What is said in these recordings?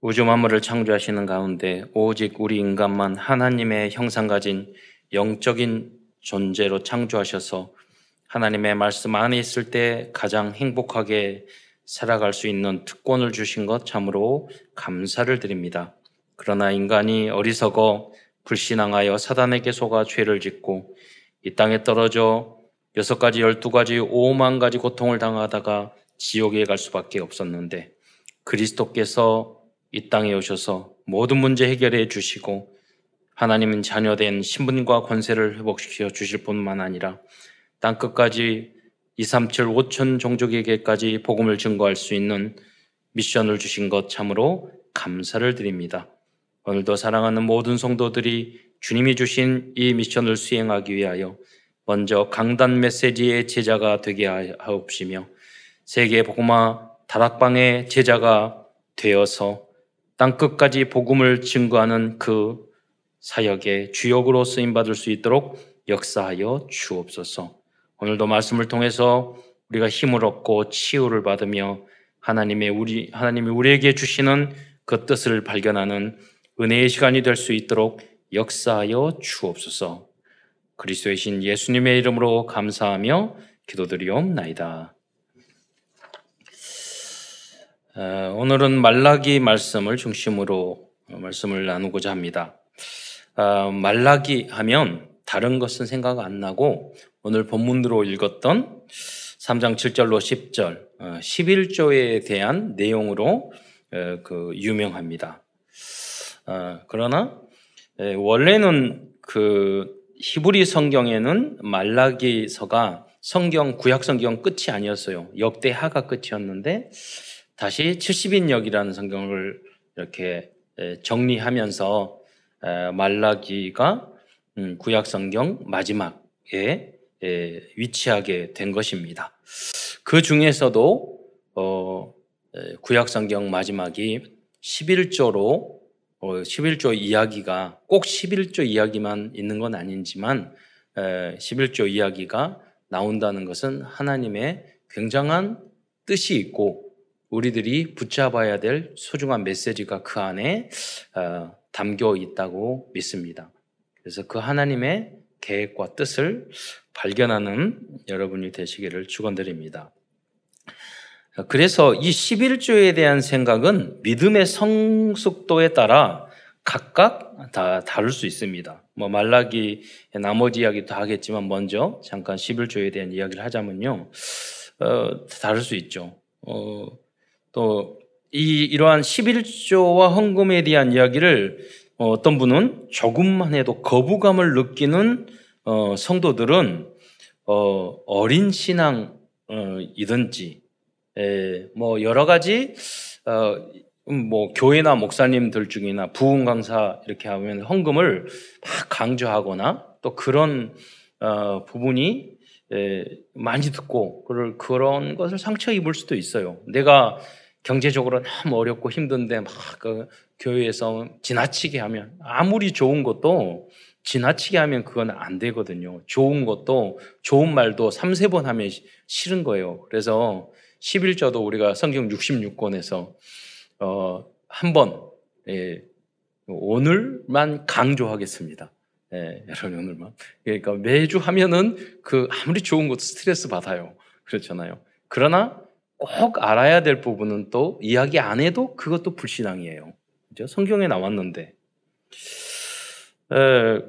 우주 만물을 창조하시는 가운데 오직 우리 인간만 하나님의 형상 가진 영적인 존재로 창조하셔서 하나님의 말씀 안에 있을 때 가장 행복하게 살아갈 수 있는 특권을 주신 것 참으로 감사를 드립니다. 그러나 인간이 어리석어 불신앙하여 사단에게 속아 죄를 짓고 이 땅에 떨어져 6가지, 12가지, 5만 가지 고통을 당하다가 지옥에 갈 수밖에 없었는데 그리스도께서 이 땅에 오셔서 모든 문제 해결해 주시고 하나님은 자녀된 신분과 권세를 회복시켜 주실 뿐만 아니라 땅끝까지 2, 3, 7, 5천 종족에게까지 복음을 증거할 수 있는 미션을 주신 것 참으로 감사를 드립니다. 오늘도 사랑하는 모든 성도들이 주님이 주신 이 미션을 수행하기 위하여 먼저 강단 메시지의 제자가 되게 하옵시며 세계 복음화 다락방의 제자가 되어서 땅끝까지 복음을 증거하는 그 사역의 주역으로 쓰임받을 수 있도록 역사하여 주옵소서. 오늘도 말씀을 통해서 우리가 힘을 얻고 치유를 받으며 하나님이 우리에게 주시는 그 뜻을 발견하는 은혜의 시간이 될 수 있도록 역사하여 주옵소서. 그리스도의 신 예수님의 이름으로 감사하며 기도드리옵나이다. 오늘은 말라기 말씀을 중심으로 말씀을 나누고자 합니다. 말라기 하면 다른 것은 생각 안 나고 오늘 본문으로 읽었던 3장 7절로 10절, 11조에 대한 내용으로 유명합니다. 그러나 원래는 그 히브리 성경에는 말라기서가 성경 구약 성경 끝이 아니었어요. 역대하가 끝이었는데 다시 70인역이라는 성경을 이렇게 정리하면서 말라기가 구약 성경 마지막에 위치하게 된 것입니다. 그 중에서도 구약 성경 마지막이 11조 이야기가 꼭 11조 이야기만 있는 건 아니지만 11조 이야기가 나온다는 것은 하나님의 굉장한 뜻이 있고 우리들이 붙잡아야 될 소중한 메시지가 그 안에 담겨 있다고 믿습니다. 그래서 그 하나님의 계획과 뜻을 발견하는 여러분이 되시기를 축원드립니다. 그래서 이 11조에 대한 생각은 믿음의 성숙도에 따라 각각 다 다를 수 있습니다. 말라기 나머지 이야기도 하겠지만 먼저 잠깐 11조에 대한 이야기를 하자면요. 다를 수 있죠. 또 이러한 11조와 헌금에 대한 이야기를 어떤 분은 조금만 해도 거부감을 느끼는 성도들은 어린 신앙이든지 여러 가지, 교회나 목사님들 중이나 부흥 강사 이렇게 하면 헌금을 막 강조하거나 또 그런, 부분이, 많이 듣고, 그런 것을 상처 입을 수도 있어요. 내가 경제적으로 너무 어렵고 힘든데 막 교회에서 지나치게 하면, 아무리 좋은 것도 지나치게 하면 그건 안 되거든요. 좋은 것도, 좋은 말도 3-4번 하면 싫은 거예요. 그래서, 11조도 우리가 성경 66권에서 한번 오늘만 강조하겠습니다. 여러분 오늘만. 그러니까 매주 하면은 그 아무리 좋은 것도 스트레스 받아요. 그렇잖아요. 그러나 꼭 알아야 될 부분은 또 이야기 안 해도 그것도 불신앙이에요. 그죠? 성경에 나왔는데.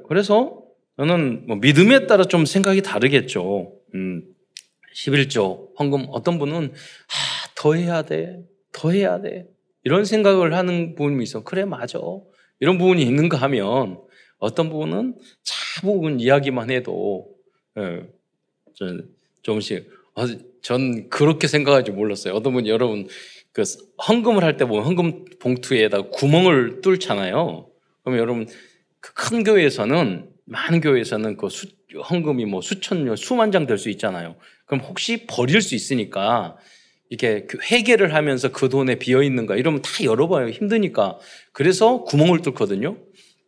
그래서 저는 믿음에 따라 좀 생각이 다르겠죠. 11조 헌금 어떤 분은 더 해야 돼 이런 생각을 하는 부분이 있어. 그래 맞아 이런 부분이 있는가 하면 어떤 부분은 차분한 이야기만 해도 조금씩 전 그렇게 생각하지 몰랐어요. 어떤 분이 여러분 그 헌금을 할 때 보면 헌금 봉투에다 구멍을 뚫잖아요. 그럼 여러분 그 큰 교회에서는 많은 교회에서는 그 헌금이 수천, 수만 장 될 수 있잖아요. 그럼 혹시 버릴 수 있으니까 이렇게 회계를 하면서 그 돈에 비어 있는가 이러면 다 열어봐요. 힘드니까. 그래서 구멍을 뚫거든요.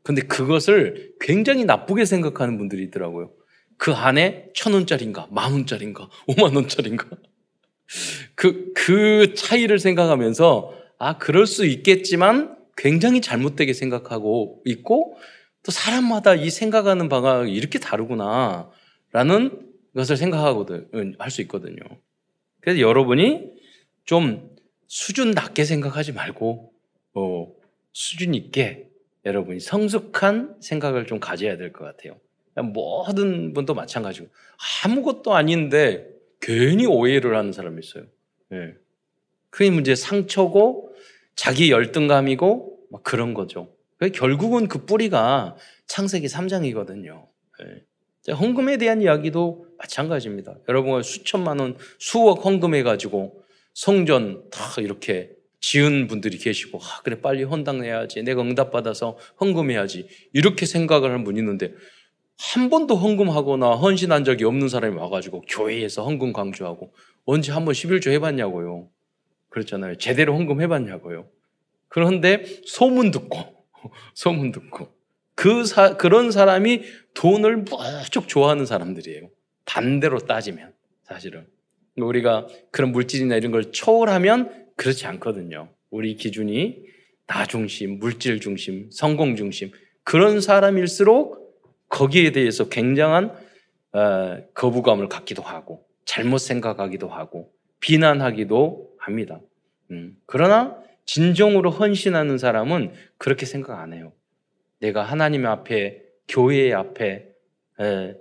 근데 그것을 굉장히 나쁘게 생각하는 분들이 있더라고요. 그 안에 1,000원짜리인가, 10,000원짜리인가, 50,000원짜리인가. 그 차이를 생각하면서 아, 그럴 수 있겠지만 굉장히 잘못되게 생각하고 있고 또 사람마다 이 생각하는 방향이 이렇게 다르구나 라는 것을 생각하거든, 할 수 있거든요. 그래서 여러분이 좀 수준 낮게 생각하지 말고 수준 있게 여러분이 성숙한 생각을 좀 가져야 될 것 같아요. 모든 분도 마찬가지고 아무것도 아닌데 괜히 오해를 하는 사람이 있어요. 네. 그게 문제 상처고 자기 열등감이고 막 그런 거죠. 결국은 그 뿌리가 창세기 3장이거든요. 네. 헌금에 대한 이야기도 마찬가지입니다. 여러분과 수천만 원, 수억 헌금해가지고 성전 다 이렇게 지은 분들이 계시고 아, 그래 빨리 헌당해야지, 내가 응답받아서 헌금해야지 이렇게 생각을 한 분이 있는데 한 번도 헌금하거나 헌신한 적이 없는 사람이 와가지고 교회에서 헌금 강조하고 언제 한번 11조 해봤냐고요. 그렇잖아요. 제대로 헌금 해봤냐고요. 그런데 소문 듣고 그런 사람이 돈을 무척 좋아하는 사람들이에요. 반대로 따지면 사실은 우리가 그런 물질이나 이런 걸 초월하면 그렇지 않거든요. 우리 기준이 나 중심, 물질 중심, 성공 중심 그런 사람일수록 거기에 대해서 굉장한 거부감을 갖기도 하고 잘못 생각하기도 하고 비난하기도 합니다. 그러나 진정으로 헌신하는 사람은 그렇게 생각 안 해요. 내가 하나님 앞에, 교회 앞에,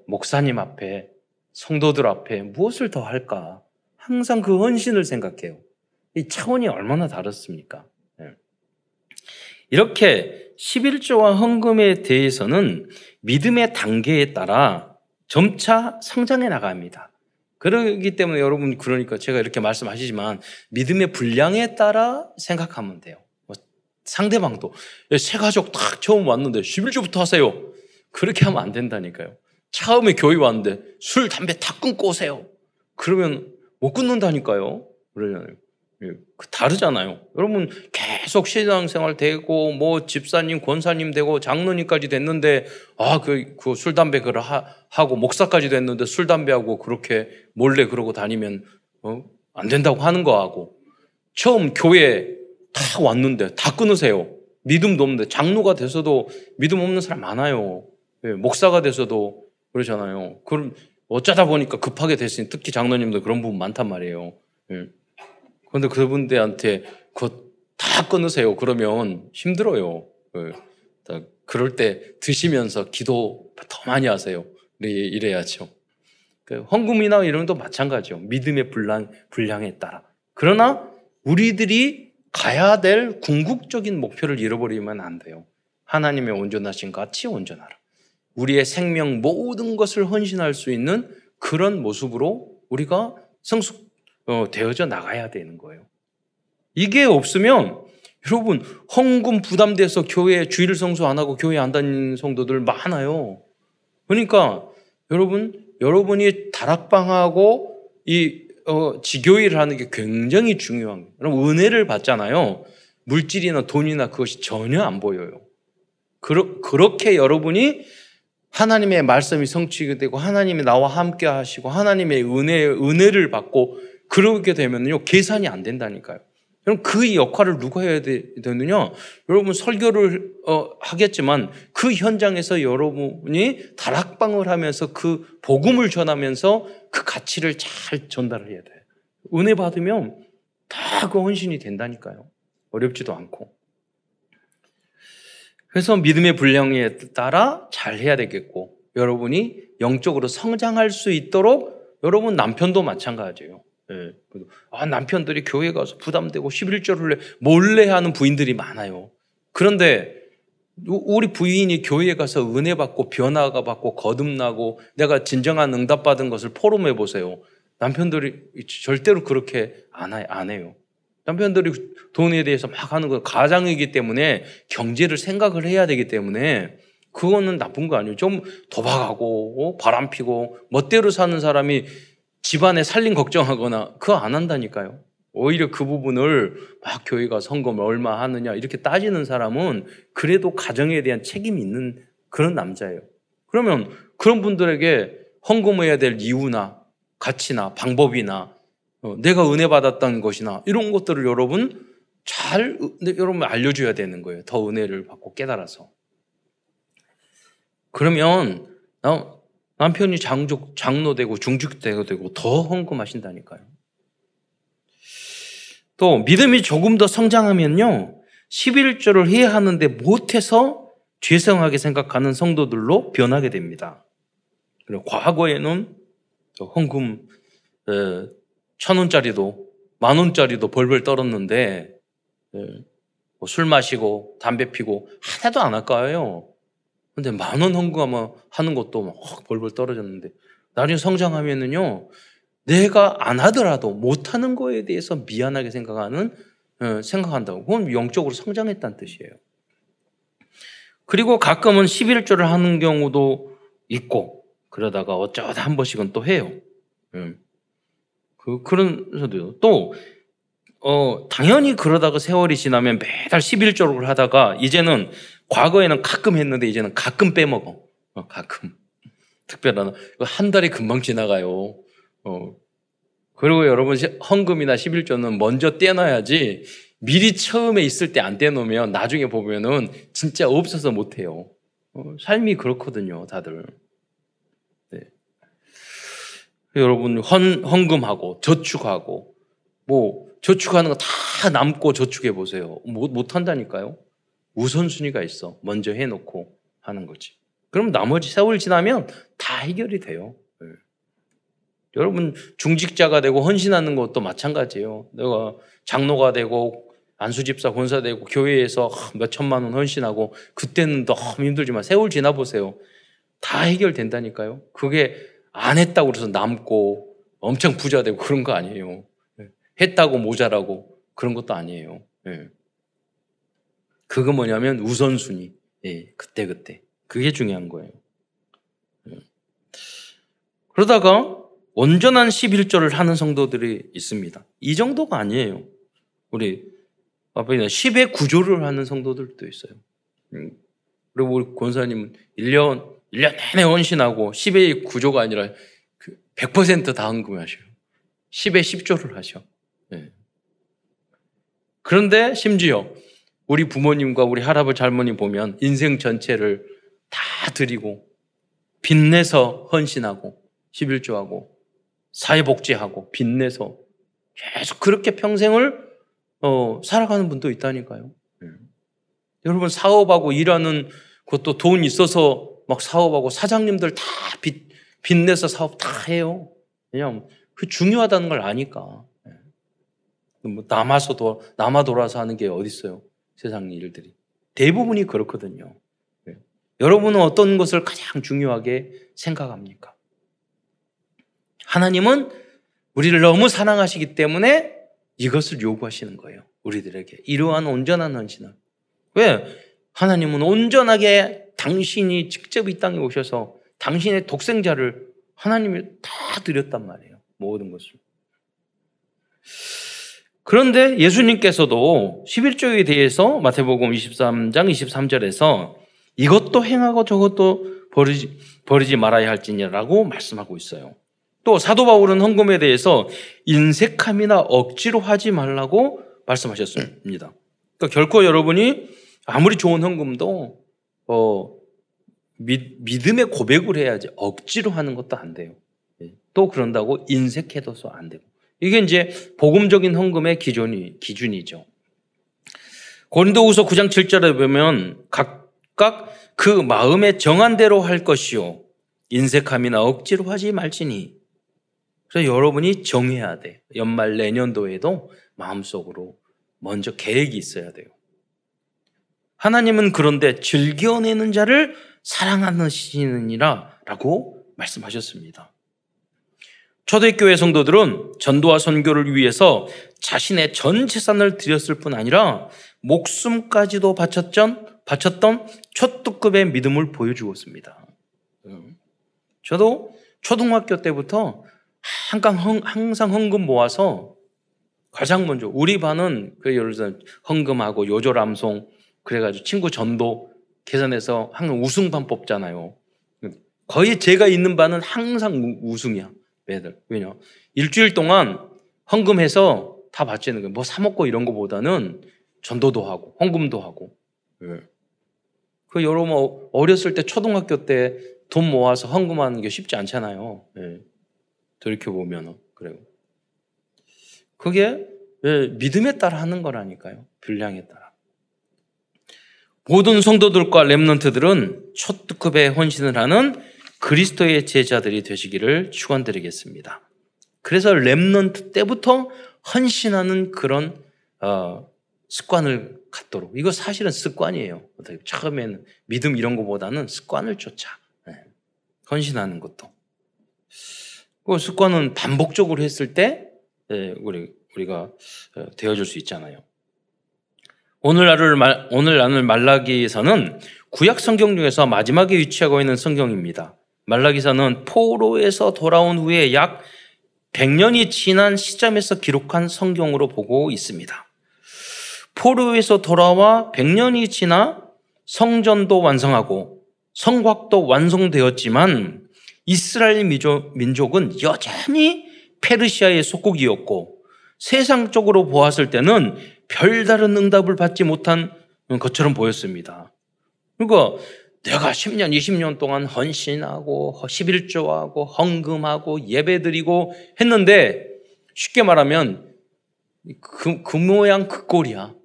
목사님 앞에, 성도들 앞에 무엇을 더 할까? 항상 그 헌신을 생각해요. 이 차원이 얼마나 다릅니까? 이렇게 11조와 헌금에 대해서는 믿음의 단계에 따라 점차 성장해 나갑니다. 그렇기 때문에 여러분, 그러니까 제가 이렇게 말씀하시지만 믿음의 분량에 따라 생각하면 돼요. 상대방도 새 가족 딱 처음 왔는데 11조부터 하세요. 그렇게 하면 안 된다니까요. 처음에 교회 왔는데 술, 담배 다 끊고 오세요. 그러면 못 끊는다니까요. 그러잖아요. 다르잖아요. 여러분 계속 신앙생활 되고 뭐 집사님, 권사님 되고 장로님까지 됐는데 아, 그 술, 담배 하고 목사까지 됐는데 술, 담배하고 그렇게 몰래 그러고 다니면 안 된다고 하는 거하고 처음 교회 다 왔는데 다 끊으세요. 믿음도 없는데 장로가 돼서도 믿음 없는 사람 많아요. 예, 목사가 돼서도 그러잖아요. 그럼 어쩌다 보니까 급하게 됐으니 특히 장로님도 그런 부분 많단 말이에요. 예. 근데 그분들한테 그거 다 끊으세요. 그러면 힘들어요. 그럴 때 드시면서 기도 더 많이 하세요. 이래야죠. 헌금이나 이런 것도 마찬가지요. 믿음의 분량에 따라. 그러나 우리들이 가야 될 궁극적인 목표를 잃어버리면 안 돼요. 하나님의 온전하신 같이 온전하라. 우리의 생명 모든 것을 헌신할 수 있는 그런 모습으로 우리가 성숙 되어져 나가야 되는 거예요. 이게 없으면 여러분 헌금 부담돼서 교회 주일 성수 안 하고 교회 안 다니는 성도들 많아요. 그러니까 여러분이 다락방하고 이 지교회를 하는 게 굉장히 중요한 거예요. 여러분 은혜를 받잖아요. 물질이나 돈이나 그것이 전혀 안 보여요. 그렇게 여러분이 하나님의 말씀이 성취되고 하나님이 나와 함께 하시고 하나님의 은혜를 받고 그렇게 되면요 계산이 안 된다니까요. 그럼 그 역할을 누가 해야 되느냐? 여러분 설교를 하겠지만 그 현장에서 여러분이 다락방을 하면서 그 복음을 전하면서 그 가치를 잘 전달을 해야 돼요. 은혜 받으면 다 그 헌신이 된다니까요. 어렵지도 않고. 그래서 믿음의 분량에 따라 잘 해야 되겠고 여러분이 영적으로 성장할 수 있도록 여러분 남편도 마찬가지예요. 예. 아, 남편들이 교회 가서 부담되고 11조를 몰래 하는 부인들이 많아요. 그런데 우리 부인이 교회에 가서 은혜 받고 변화가 받고 거듭나고 내가 진정한 응답받은 것을 포럼해 보세요. 남편들이 절대로 그렇게 안 해요. 남편들이 돈에 대해서 막 하는 건 가장이기 때문에 경제를 생각을 해야 되기 때문에 그거는 나쁜 거 아니에요. 좀 도박하고 바람피고 멋대로 사는 사람이 집안에 살림 걱정하거나 그거 안 한다니까요. 오히려 그 부분을 막 교회가 헌금을 얼마 하느냐 이렇게 따지는 사람은 그래도 가정에 대한 책임이 있는 그런 남자예요. 그러면 그런 분들에게 헌금해야 될 이유나 가치나 방법이나 내가 은혜 받았던 것이나 이런 것들을 여러분 잘 여러분 알려줘야 되는 거예요. 더 은혜를 받고 깨달아서. 그러면 남편이 장로되고 중직대가 되고 더 헌금하신다니까요. 또 믿음이 조금 더 성장하면요, 11조를 해야 하는데 못해서 죄송하게 생각하는 성도들로 변하게 됩니다. 그리고 과거에는 헌금 1,000원짜리도 10,000원짜리도 벌벌 떨었는데 술 마시고 담배 피고 하나도 안 아까워요. 근데 10,000원 헌금하면 하는 것도 막 벌벌 떨어졌는데, 나중에 성장하면은요, 내가 안 하더라도 못하는 거에 대해서 미안하게 생각한다고. 그건 영적으로 성장했다는 뜻이에요. 그리고 가끔은 11조를 하는 경우도 있고, 그러다가 어쩌다 한 번씩은 또 해요. 그런, 또, 당연히 그러다가 세월이 지나면 매달 11조를 하다가, 이제는, 과거에는 가끔 했는데, 이제는 가끔 빼먹어. 가끔. 특별한, 한 달이 금방 지나가요. 그리고 여러분, 헌금이나 11조는 먼저 떼놔야지, 미리 처음에 있을 때 안 떼놓으면 나중에 보면은 진짜 없어서 못해요. 삶이 그렇거든요, 다들. 네. 여러분, 헌금하고, 저축하고, 저축하는 거 다 남고 저축해 보세요. 못한다니까요. 우선순위가 있어. 먼저 해놓고 하는 거지. 그럼 나머지 세월 지나면 다 해결이 돼요. 네. 여러분, 중직자가 되고 헌신하는 것도 마찬가지예요. 내가 장로가 되고 안수집사 권사 되고 교회에서 몇천만 원 헌신하고, 그때는 너무 힘들지만 세월 지나 보세요. 다 해결된다니까요. 그게 안 했다고 그래서 남고 엄청 부자 되고 그런 거 아니에요. 했다고 모자라고 그런 것도 아니에요. 예. 그거 뭐냐면 우선순위. 예, 그때. 그게 중요한 거예요. 예. 그러다가 온전한 11조를 하는 성도들이 있습니다. 이 정도가 아니에요. 우리 10의 9조를 하는 성도들도 있어요. 그리고 우리 권사님은 1년 내내 헌신하고 10의 9조가 아니라 100% 다 헌금하셔요. 10의 10조를 하셔. 네. 그런데 심지어 우리 부모님과 우리 할아버지 할머니 보면 인생 전체를 다 드리고 빚내서 헌신하고 11조하고 사회복지하고 빚내서 계속 그렇게 평생을 살아가는 분도 있다니까요. 네. 여러분, 사업하고 일하는 것도 돈 있어서 막 사업하고 사장님들 다 빚내서 사업 다 해요. 왜냐하면 그 중요하다는 걸 아니까. 남아 돌아서 하는 게 어디 있어요? 세상 일들이 대부분이 그렇거든요. 네. 여러분은 어떤 것을 가장 중요하게 생각합니까? 하나님은 우리를 너무 사랑하시기 때문에 이것을 요구하시는 거예요. 우리들에게 이러한 온전한 헌신을. 왜? 하나님은 온전하게 당신이 직접 이 땅에 오셔서 당신의 독생자를 하나님이 다 드렸단 말이에요. 모든 것을. 그런데 예수님께서도 11조에 대해서 마태복음 23장 23절에서 이것도 행하고 저것도 버리지 말아야 할지니라고 말씀하고 있어요. 또 사도 바울은 헌금에 대해서 인색함이나 억지로 하지 말라고 말씀하셨습니다. 그러니까 결코 여러분이 아무리 좋은 헌금도 믿음의 고백을 해야지 억지로 하는 것도 안 돼요. 또 그런다고 인색해둬서 안 되고. 이게 이제 복음적인 헌금의 기준이죠. 고린도후서 9장 7절에 보면 각각 그 마음에 정한 대로 할 것이요 인색함이나 억지로 하지 말지니. 그래서 여러분이 정해야 돼. 연말 내년도에도 마음속으로 먼저 계획이 있어야 돼요. 하나님은 그런데 즐겨내는 자를 사랑하시느니라 라고 말씀하셨습니다. 초대교회 성도들은 전도와 선교를 위해서 자신의 전 재산을 드렸을 뿐 아니라 목숨까지도 바쳤던 초특급의 믿음을 보여주었습니다. 저도 초등학교 때부터 항상 헌금 모아서 가장 먼저, 우리 반은 예를 들어서 헌금하고 요절암송 그래가지고 친구 전도 계산해서 항상 우승반 뽑잖아요. 거의 제가 있는 반은 항상 우승이야. 매들. 왜냐? 일주일 동안 헌금해서 다 바치는 거예요. 뭐 사 먹고 이런 거보다는 전도도 하고 헌금도 하고. 예. 그 여러분 어렸을 때 초등학교 때 돈 모아서 헌금하는 게 쉽지 않잖아요. 예. 돌이켜 보면은 그래요. 그게 예, 믿음에 따라 하는 거라니까요. 분량에 따라. 모든 성도들과 렘넌트들은 초특급의 헌신을 하는 그리스도의 제자들이 되시기를 축원드리겠습니다. 그래서 렘넌트 때부터 헌신하는 그런 습관을 갖도록. 이거 사실은 습관이에요. 처음에는 믿음 이런 거보다는 습관을 쫓아. 네. 헌신하는 것도. 그 습관은 반복적으로 했을 때 네, 우리가 되어줄 수 있잖아요. 오늘 나눌 말라기서는 구약 성경 중에서 마지막에 위치하고 있는 성경입니다. 말라기서는 포로에서 돌아온 후에 약 100년이 지난 시점에서 기록한 성경으로 보고 있습니다. 포로에서 돌아와 100년이 지나 성전도 완성하고 성곽도 완성되었지만 이스라엘 민족은 여전히 페르시아의 속국이었고 세상적으로 보았을 때는 별다른 응답을 받지 못한 것처럼 보였습니다. 그러니까 내가 10년, 20년 동안 헌신하고 11조하고 헌금하고 예배드리고 했는데 쉽게 말하면 그 모양 그 꼴이야.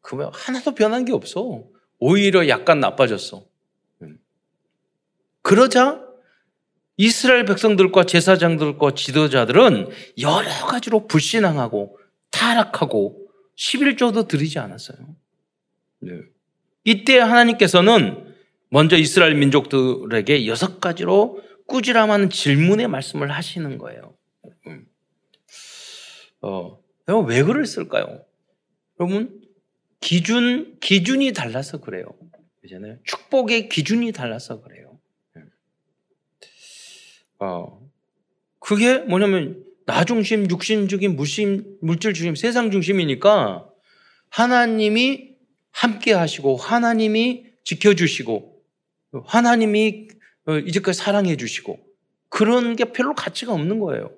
그 모양 하나도 변한 게 없어. 오히려 약간 나빠졌어. 그러자 이스라엘 백성들과 제사장들과 지도자들은 여러 가지로 불신앙하고 타락하고 11조도 드리지 않았어요. 네. 이때 하나님께서는 먼저 이스라엘 민족들에게 6가지로 꾸지람하는 질문의 말씀을 하시는 거예요. 왜 그랬을까요? 여러분, 기준이 달라서 그래요. 그잖아요. 축복의 기준이 달라서 그래요. 그게 뭐냐면 나 중심, 육신 중심, 물질 중심, 세상 중심이니까 하나님이 함께 하시고 하나님이 지켜주시고 하나님이 이제까지 사랑해 주시고 그런 게 별로 가치가 없는 거예요.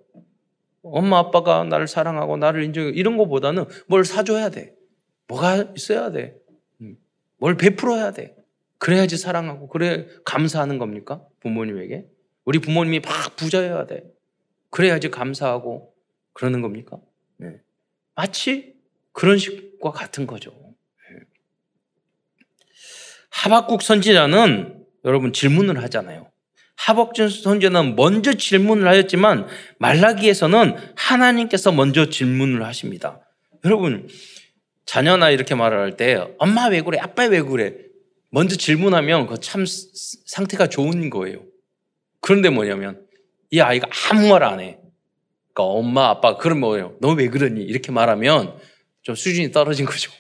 엄마 아빠가 나를 사랑하고 나를 인정하고 이런 거보다는 뭘 사줘야 돼. 뭐가 있어야 돼. 뭘 베풀어야 돼. 그래야지 사랑하고 그래 감사하는 겁니까? 부모님에게. 우리 부모님이 막 부자여야 돼. 그래야지 감사하고 그러는 겁니까? 네. 마치 그런 식과 같은 거죠. 네. 하박국 선지자는 여러분 질문을 하잖아요. 하박국 선지자는 먼저 질문을 하였지만 말라기에서는 하나님께서 먼저 질문을 하십니다. 여러분 자녀나 이렇게 말을 할 때 엄마 왜 그래? 아빠 왜 그래? 먼저 질문하면 그거 참 상태가 좋은 거예요. 그런데 뭐냐면 이 아이가 아무 말 안 해. 그러니까 엄마, 아빠 그런 거예요. 너 왜 그러니? 이렇게 말하면 좀 수준이 떨어진 거죠.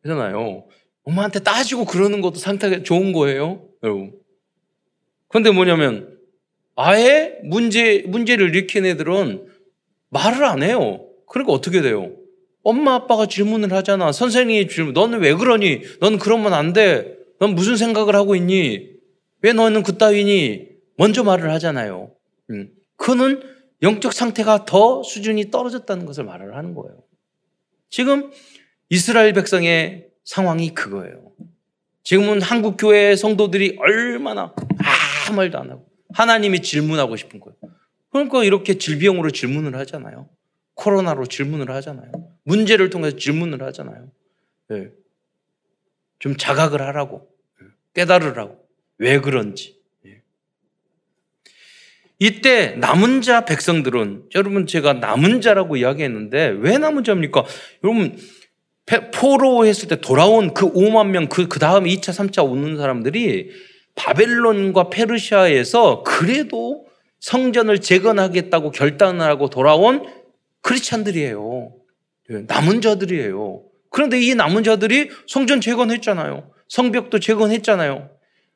그러잖아요. 엄마한테 따지고 그러는 것도 상태가 좋은 거예요, 여러분. 그런데 뭐냐면 아예 문제를 일으킨 애들은 말을 안 해요. 그러니까 어떻게 돼요? 엄마, 아빠가 질문을 하잖아. 선생님이 질문. 너는 왜 그러니? 넌 그러면 안 돼. 넌 무슨 생각을 하고 있니? 왜 너는 그따위니? 먼저 말을 하잖아요. 그는 영적 상태가 더 수준이 떨어졌다는 것을 말을 하는 거예요. 지금 이스라엘 백성의 상황이 그거예요. 지금은 한국 교회의 성도들이 얼마나 아무 말도 안 하고 하나님이 질문하고 싶은 거예요. 그러니까 이렇게 질병으로 질문을 하잖아요. 코로나로 질문을 하잖아요. 문제를 통해서 질문을 하잖아요. 네. 좀 자각을 하라고 깨달으라고 왜 그런지. 이때 남은 자 백성들은 여러분 제가 남은 자라고 이야기했는데 왜 남은 자입니까? 여러분 포로 했을 때 돌아온 그 5만 명 그 다음에 2차 3차 오는 사람들이 바벨론과 페르시아에서 그래도 성전을 재건하겠다고 결단을 하고 돌아온 크리스찬들이에요. 남은 자들이에요. 그런데 이 남은 자들이 성전 재건했잖아요. 성벽도 재건했잖아요.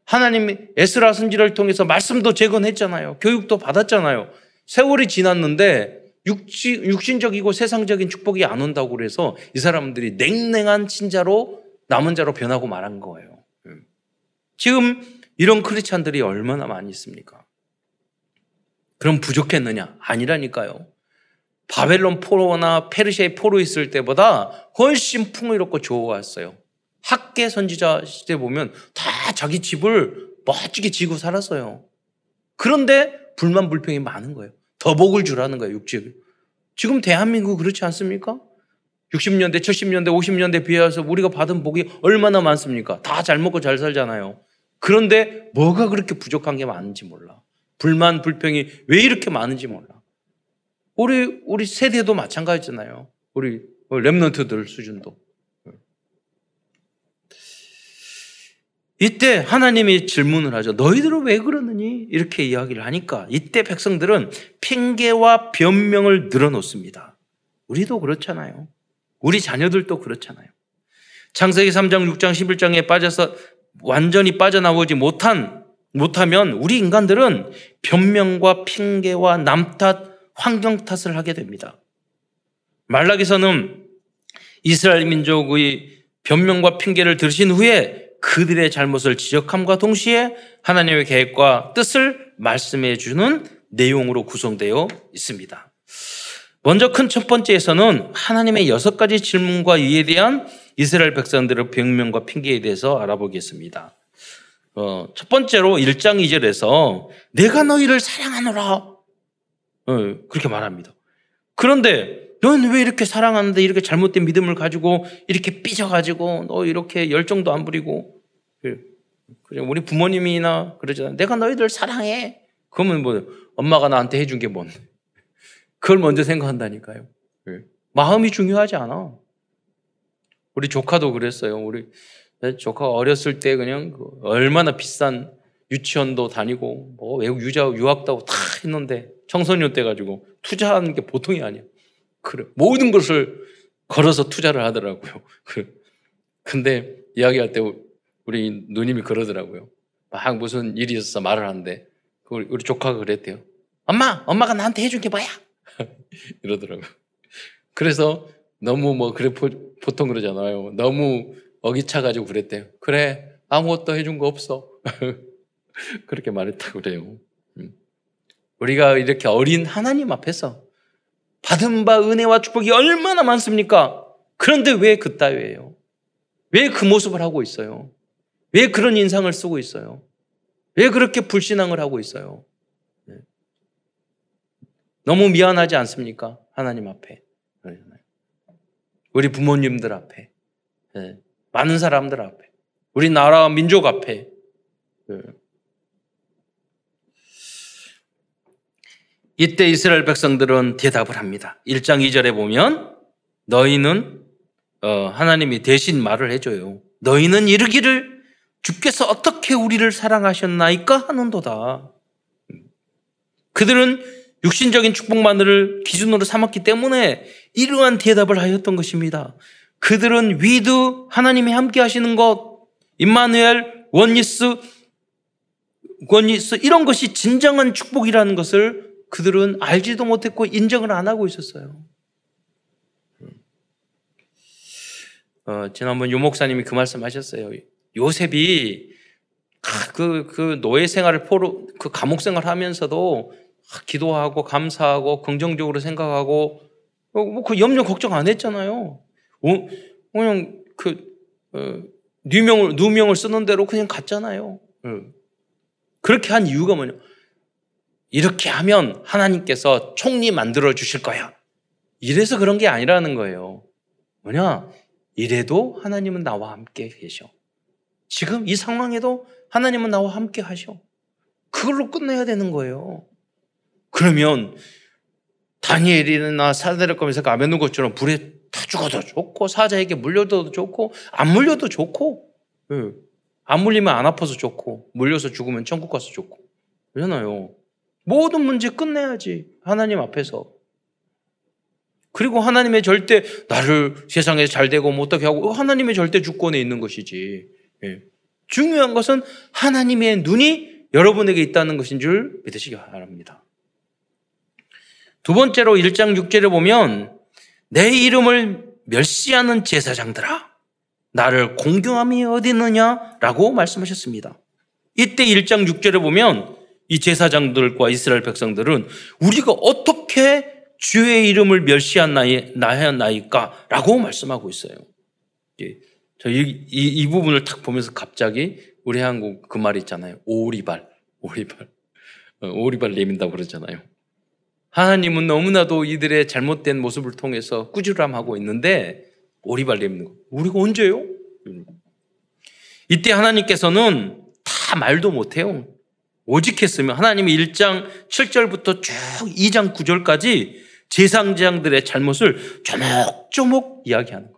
하나님이 에스라 선지를 통해서 말씀도 재건했잖아요. 교육도 받았잖아요. 세월이 지났는데 육신적이고 세상적인 축복이 안 온다고 그래서 이 사람들이 냉랭한 친자로 남은 자로 변하고 말한 거예요. 지금 이런 크리스찬들이 얼마나 많이 있습니까? 그럼 부족했느냐? 아니라니까요. 바벨론 포로나 페르시아의 포로 있을 때보다 훨씬 풍요롭고 좋았어요. 학개 선지자 시대 보면 다 자기 집을 멋지게 지고 살았어요. 그런데 불만 불평이 많은 거예요. 더 복을 주라는 거예요, 육지를. 지금 대한민국 그렇지 않습니까? 60년대, 70년대, 50년대에 비해서 우리가 받은 복이 얼마나 많습니까? 다 잘 먹고 잘 살잖아요. 그런데 뭐가 그렇게 부족한 게 많은지 몰라. 불만, 불평이 왜 이렇게 많은지 몰라. 우리 세대도 마찬가지잖아요. 우리 렘넌트들 수준도. 이때 하나님이 질문을 하죠. 너희들은 왜 그러느니? 이렇게 이야기를 하니까 이때 백성들은 핑계와 변명을 늘어놓습니다. 우리도 그렇잖아요. 우리 자녀들도 그렇잖아요. 창세기 3장, 6장, 11장에 빠져서 완전히 빠져나오지 못하면 우리 인간들은 변명과 핑계와 남탓, 환경 탓을 하게 됩니다. 말라기서는 이스라엘 민족의 변명과 핑계를 들으신 후에 그들의 잘못을 지적함과 동시에 하나님의 계획과 뜻을 말씀해 주는 내용으로 구성되어 있습니다. 먼저 큰 첫 번째에서는 하나님의 6가지 질문과 이에 대한 이스라엘 백성들의 변명과 핑계에 대해서 알아보겠습니다. 첫 번째로 1장 2절에서 내가 너희를 사랑하노라 그렇게 말합니다. 그런데 넌 왜 이렇게 사랑하는데 이렇게 잘못된 믿음을 가지고 이렇게 삐져가지고 너 이렇게 열정도 안 부리고 우리 부모님이나 그러잖아요. 내가 너희들 사랑해. 그러면 뭐 엄마가 나한테 해준 게 뭔데? 그걸 먼저 생각한다니까요. 마음이 중요하지 않아. 우리 조카도 그랬어요. 우리 조카가 어렸을 때 그냥 얼마나 비싼 유치원도 다니고 뭐 외국 유학도 하고 다 했는데 청소년 때 가지고 투자하는 게 보통이 아니야. 그래. 모든 것을 걸어서 투자를 하더라고요. 그래. 근데 이야기할 때 우리 누님이 그러더라고요. 막 무슨 일이 있어서 말을 하는데 우리 조카가 그랬대요. 엄마가 나한테 해준 게 뭐야? 이러더라고요. 그래서 너무 그래 보통 그러잖아요. 너무 어기차가지고 그랬대요. 그래, 아무것도 해준 거 없어. 그렇게 말했다고 그래요. 우리가 이렇게 어린 하나님 앞에서 받은 바 은혜와 축복이 얼마나 많습니까? 그런데 왜 그따위예요? 왜 그 모습을 하고 있어요? 왜 그런 인상을 쓰고 있어요? 왜 그렇게 불신앙을 하고 있어요? 너무 미안하지 않습니까? 하나님 앞에, 우리 부모님들 앞에, 많은 사람들 앞에, 우리 나라와 민족 앞에. 이때 이스라엘 백성들은 대답을 합니다. 1장 2절에 보면 너희는 하나님이 대신 말을 해줘요. 너희는 이르기를 주께서 어떻게 우리를 사랑하셨나이까 하는도다. 그들은 육신적인 축복만을 기준으로 삼았기 때문에 이러한 대답을 하였던 것입니다. 그들은 위드 하나님이 함께 하시는 것, 임마누엘, 원니스 이런 것이 진정한 축복이라는 것을 그들은 알지도 못했고 인정을 안 하고 있었어요. 지난번 요 목사님이 그 말씀 하셨어요. 요셉이 그 노예 생활을 그 감옥 생활 하면서도 기도하고 감사하고 긍정적으로 생각하고 그 염려 걱정 안 했잖아요. 그냥 누명을 쓰는 대로 그냥 갔잖아요. 그렇게 한 이유가 뭐냐? 이렇게 하면 하나님께서 총리 만들어 주실 거야. 이래서 그런 게 아니라는 거예요. 뭐냐? 이래도 하나님은 나와 함께 계셔. 지금 이 상황에도 하나님은 나와 함께 하셔. 그걸로 끝내야 되는 거예요. 그러면 다니엘이나 사드락 메삭 아베누고처럼 불에 타 죽어도 좋고 사자에게 물려도 좋고 안 물려도 좋고 안 물리면 안 아파서 좋고 물려서 죽으면 천국 가서 좋고 그러잖아요. 모든 문제 끝내야지 하나님 앞에서. 그리고 하나님의 절대 나를 세상에서 잘 되고 못하게 하고 하나님의 절대 주권에 있는 것이지. 중요한 것은 하나님의 눈이 여러분에게 있다는 것인 줄 믿으시기 바랍니다. 두 번째로 1장 6절에 보면 내 이름을 멸시하는 제사장들아 나를 공경함이 어디 있느냐라고 말씀하셨습니다. 이때 1장 6절에 보면 이 제사장들과 이스라엘 백성들은 우리가 어떻게 주의 이름을 멸시한 나였나이까? 라고 말씀하고 있어요. 예. 저 이 부분을 딱 보면서 갑자기 우리 한국 그 말 있잖아요. 오리발 내민다고 그러잖아요. 하나님은 너무나도 이들의 잘못된 모습을 통해서 꾸지람하고 있는데 오리발 내미는 거. 우리가 언제요? 이때 하나님께서는 다 말도 못해요. 오직 했으면 하나님이 1장 7절부터 쭉 2장 9절까지 제사장들의 잘못을 조목조목 이야기하는 거예요.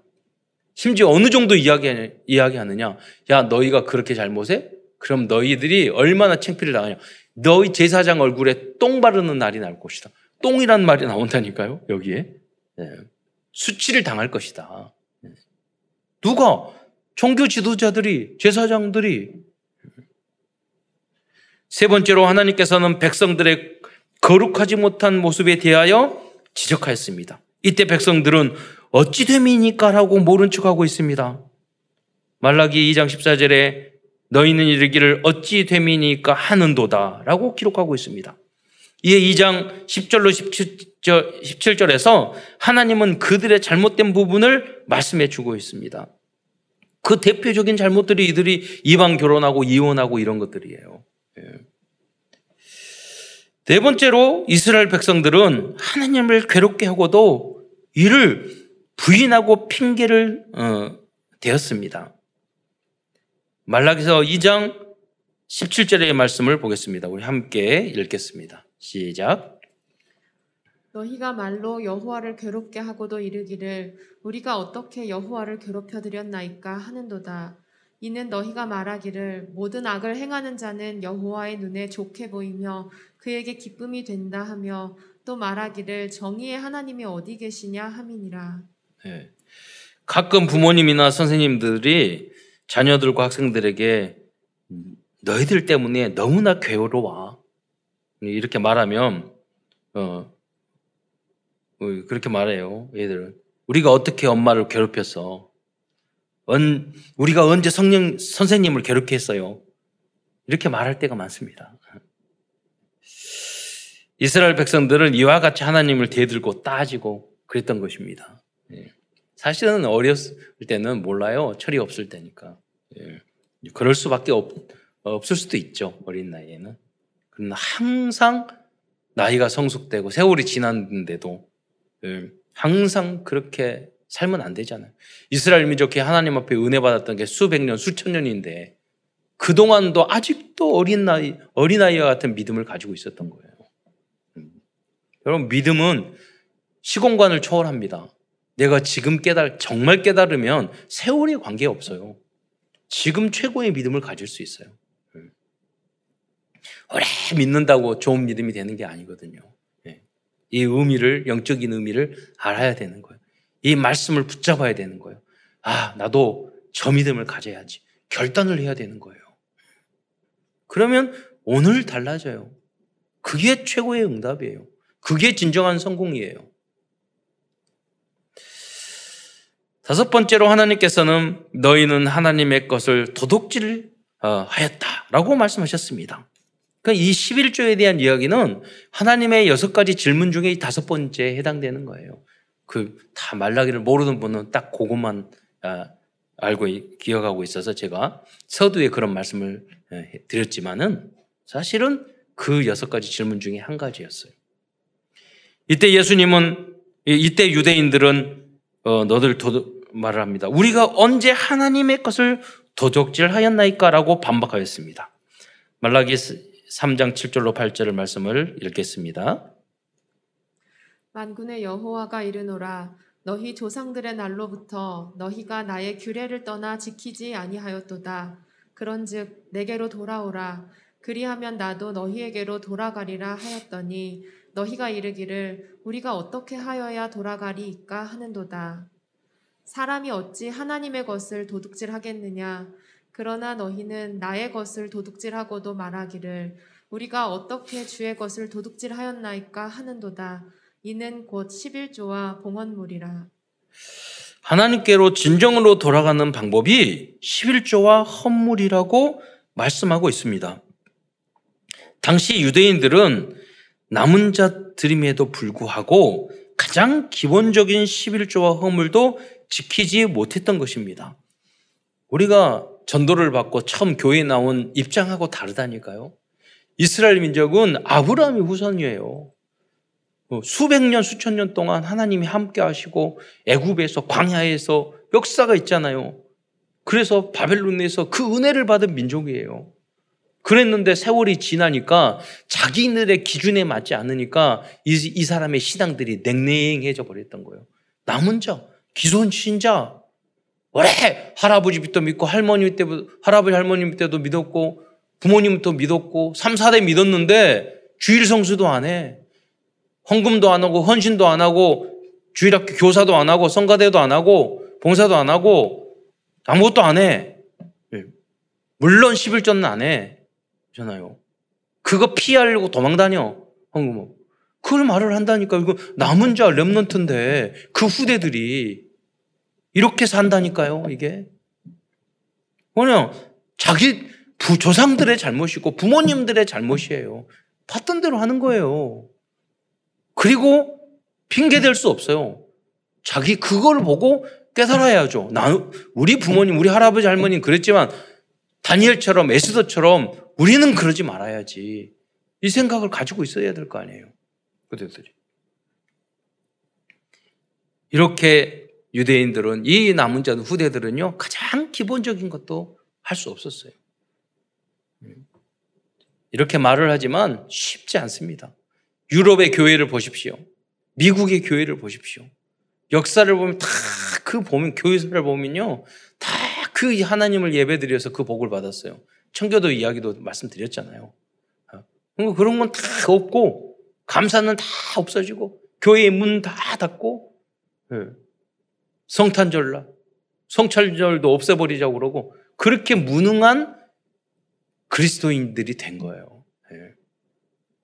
심지어 어느 정도 이야기하느냐. 야, 너희가 그렇게 잘못해? 그럼 너희들이 얼마나 창피를 당하냐. 너희 제사장 얼굴에 똥 바르는 날이 날 것이다. 똥이란 말이 나온다니까요. 여기에. 네. 수치를 당할 것이다. 네. 누가? 종교 지도자들이, 제사장들이. 세 번째로 하나님께서는 백성들의 거룩하지 못한 모습에 대하여 지적하였습니다. 이때 백성들은 어찌 됨이니까 라고 모른 척하고 있습니다. 말라기 2장 14절에 너희는 이르기를 어찌 됨이니까 하는도다 라고 기록하고 있습니다. 이에 2장 10절로 17절에서 하나님은 그들의 잘못된 부분을 말씀해 주고 있습니다. 그 대표적인 잘못들이 이들이 이방 결혼하고 이혼하고 이런 것들이에요. 네 번째로 이스라엘 백성들은 하나님을 괴롭게 하고도 이를 부인하고 핑계를 대었습니다. 말라기서 2장 17절의 말씀을 보겠습니다. 우리 함께 읽겠습니다. 시작. 너희가 말로 여호와를 괴롭게 하고도 이르기를 우리가 어떻게 여호와를 괴롭혀 드렸나이까 하는도다. 이는 너희가 말하기를 모든 악을 행하는 자는 여호와의 눈에 좋게 보이며 그에게 기쁨이 된다 하며 또 말하기를 정의의 하나님이 어디 계시냐 함이니라. 네. 가끔 부모님이나 선생님들이 자녀들과 학생들에게 너희들 때문에 너무나 괴로워 이렇게 말하면 그렇게 말해요. 얘들은 우리가 어떻게 엄마를 괴롭혔어? 우리가 언제 선생님을 괴롭게 했어요? 이렇게 말할 때가 많습니다. 이스라엘 백성들은 이와 같이 하나님을 대들고 따지고 그랬던 것입니다. 사실은 어렸을 때는 몰라요. 철이 없을 때니까. 그럴 수밖에 없을 수도 있죠. 어린 나이에는. 그러나 항상 나이가 성숙되고 세월이 지났는데도 항상 그렇게 살면 안 되잖아요. 이스라엘 민족이 하나님 앞에 은혜 받았던 게 수백 년, 수천 년인데 그동안도 아직도 어린아이와 같은 믿음을 가지고 있었던 거예요. 여러분, 믿음은 시공간을 초월합니다. 내가 지금 정말 깨달으면 세월에 관계없어요. 지금 최고의 믿음을 가질 수 있어요. 오래 믿는다고 좋은 믿음이 되는 게 아니거든요. 이 영적인 의미를 알아야 되는 거예요. 이 말씀을 붙잡아야 되는 거예요. 아, 나도 저 믿음을 가져야지. 결단을 해야 되는 거예요. 그러면 오늘 달라져요. 그게 최고의 응답이에요. 그게 진정한 성공이에요. 다섯 번째로 하나님께서는 너희는 하나님의 것을 도둑질 하였다라고 말씀하셨습니다. 그러니까 이 11조에 대한 이야기는 하나님의 6가지 질문 중에 5번째에 해당되는 거예요. 다 말라기를 모르는 분은 딱 그것만 알고 기억하고 있어서 제가 서두에 그런 말씀을 드렸지만은 사실은 그 6가지 질문 중에 한 가지였어요. 이때 유대인들은 너들 말을 합니다. 우리가 언제 하나님의 것을 도둑질하였나이까라고 반박하였습니다. 말라기 3장 7절로 8절의 말씀을 읽겠습니다. 만군의 여호와가 이르노라 너희 조상들의 날로부터 너희가 나의 규례를 떠나 지키지 아니하였도다. 그런즉 내게로 돌아오라. 그리하면 나도 너희에게로 돌아가리라 하였더니 너희가 이르기를 우리가 어떻게 하여야 돌아가리이까 하는도다. 사람이 어찌 하나님의 것을 도둑질하겠느냐. 그러나 너희는 나의 것을 도둑질하고도 말하기를 우리가 어떻게 주의 것을 도둑질하였나이까 하는도다. 이는 곧 11조와 봉헌물이라. 하나님께로 진정으로 돌아가는 방법이 11조와 헌물이라고 말씀하고 있습니다. 당시 유대인들은 남은 자들임에도 불구하고 가장 기본적인 11조와 허물도 지키지 못했던 것입니다. 우리가 전도를 받고 처음 교회에 나온 입장하고 다르다니까요. 이스라엘 민족은 아브라함이 후손이에요. 수백 년, 수천 년 동안 하나님이 함께 하시고 애굽에서 광야에서 역사가 있잖아요. 그래서 바벨론에서 그 은혜를 받은 민족이에요. 그랬는데 세월이 지나니까 자기들의 기준에 맞지 않으니까 이 사람의 신앙들이 냉랭해져 버렸던 거예요. 남은 자, 기존신 자, 오래 할아버지 때도 믿고 할머니 때도 믿었고 부모님부터 믿었고 3, 4대 믿었는데 주일 성수도 안 해. 헌금도 안 하고 헌신도 안 하고 주일학교 교사도 안 하고 성가대도 안 하고 봉사도 안 하고 아무것도 안 해. 물론 11조는 안 해. 그렇잖아요. 그거 피하려고 도망다녀. 헌금은. 그걸 말을 한다니까. 이거 남은 자 렘넌트인데 그 후대들이 이렇게 산다니까요. 이게. 그냥 자기 조상들의 잘못이고 부모님들의 잘못이에요. 봤던 대로 하는 거예요. 그리고 핑계댈 수 없어요. 자기 그걸 보고 깨달아야죠. 우리 부모님, 우리 할아버지, 할머니는 그랬지만 다니엘처럼 에스더처럼 우리는 그러지 말아야지. 이 생각을 가지고 있어야 될 거 아니에요. 그들이. 이렇게 유대인들은 이 남은 자들 후대들은요. 가장 기본적인 것도 할 수 없었어요. 이렇게 말을 하지만 쉽지 않습니다. 유럽의 교회를 보십시오. 미국의 교회를 보십시오. 역사를 보면 다 그 보면 교회사를 보면요. 다 그 하나님을 예배드려서 그 복을 받았어요. 청교도 이야기도 말씀드렸잖아요. 그런 건 다 없고 감사는 다 없어지고 교회의 문 다 닫고 성탄절날 성찰절도 없애버리자고 그러고 그렇게 무능한 그리스도인들이 된 거예요.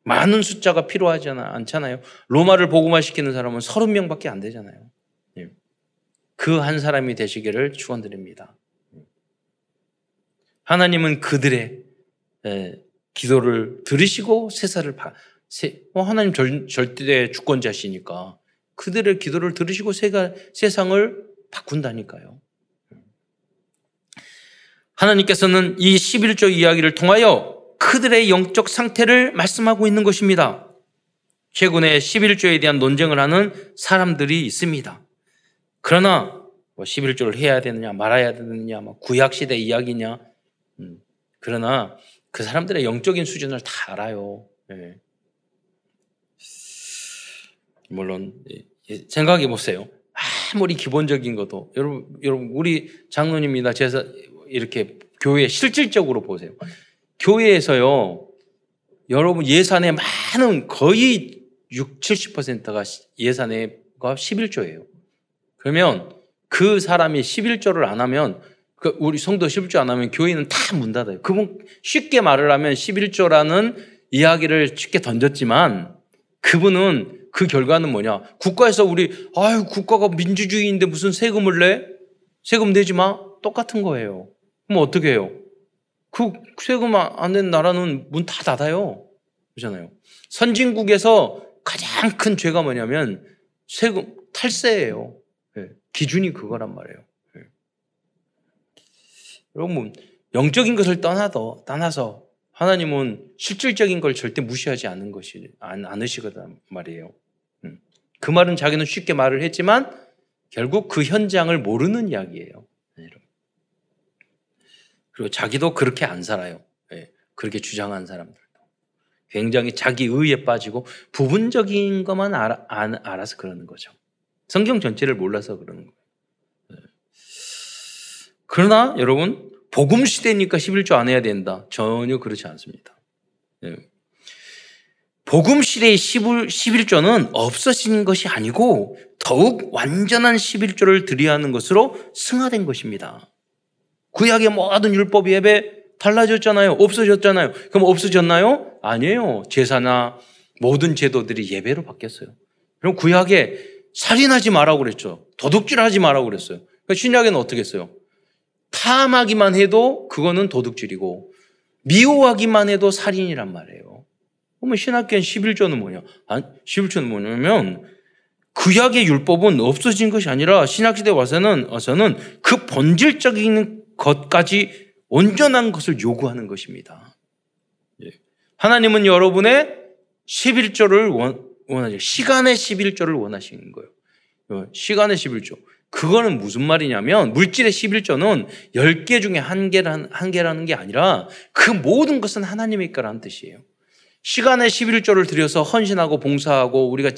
많은 숫자가 필요하지 않잖아요. 로마를 복음화시키는 사람은 30명밖에 안 되잖아요. 그 한 사람이 되시기를 축원드립니다. 하나님은 그들의 기도를 들으시고 하나님 절대 주권자시니까 그들의 기도를 들으시고 세상을 바꾼다니까요. 하나님께서는 이 11조 이야기를 통하여 그들의 영적 상태를 말씀하고 있는 것입니다. 최근에 11조에 대한 논쟁을 하는 사람들이 있습니다. 그러나 11조를 해야 되느냐 말아야 되느냐 구약시대 이야기냐 그러나 그 사람들의 영적인 수준을 다 알아요. 예. 물론 생각해 보세요. 아무리 기본적인 것도 여러분 우리 장로님이나 제사 이렇게 교회 실질적으로 보세요. 교회에서요. 여러분 예산의 많은 거의 60, 70%가 예산의가 11조예요. 그러면 그 사람이 11조를 안 하면 우리 성도 11조 안 하면 교회는 다 문 닫아요. 그분 쉽게 말을 하면 11조라는 이야기를 쉽게 던졌지만 그분은 그 결과는 뭐냐. 국가에서 우리 아유 국가가 민주주의인데 무슨 세금을 내? 세금 내지 마. 똑같은 거예요. 그럼 어떻게 해요? 그 세금 안 낸 나라는 문 다 닫아요. 그렇잖아요. 선진국에서 가장 큰 죄가 뭐냐면 세금 탈세예요. 네. 기준이 그거란 말이에요. 네. 여러분 영적인 것을 떠나서 하나님은 실질적인 걸 절대 무시하지 않으시거든 말이에요. 그 말은 자기는 쉽게 말을 했지만 결국 그 현장을 모르는 이야기예요. 그리고 자기도 그렇게 안 살아요. 예, 그렇게 주장한 사람들도. 굉장히 자기 의에 빠지고 부분적인 것만 알아서 그러는 거죠. 성경 전체를 몰라서 그러는 거예요. 예. 그러나 여러분 복음 시대니까 11조 안 해야 된다. 전혀 그렇지 않습니다. 예. 복음 시대의 11조는 없어진 것이 아니고 더욱 완전한 11조를 드려야 하는 것으로 승화된 것입니다. 구약의 모든 율법 예배 달라졌잖아요. 없어졌잖아요. 그럼 없어졌나요? 아니에요. 제사나 모든 제도들이 예배로 바뀌었어요. 그럼 구약에 살인하지 말라고 그랬죠. 도둑질하지 말라고 그랬어요. 신약에는 어떻게 했어요? 탐하기만 해도 그거는 도둑질이고 미워하기만 해도 살인이란 말이에요. 그러면 신학교의 11조는 뭐냐? 11조는 뭐냐면 구약의 율법은 없어진 것이 아니라 신약시대에 와서는 그 본질적인 것까지 온전한 것을 요구하는 것입니다. 하나님은 여러분의 11조를 원하죠. 시간의 11조를 원하시는 거예요. 시간의 11조. 그거는 무슨 말이냐면 물질의 11조는 10개 중에 한 개라는 게 아니라 그 모든 것은 하나님의 거라는 뜻이에요. 시간의 11조를 들여서 헌신하고 봉사하고 우리가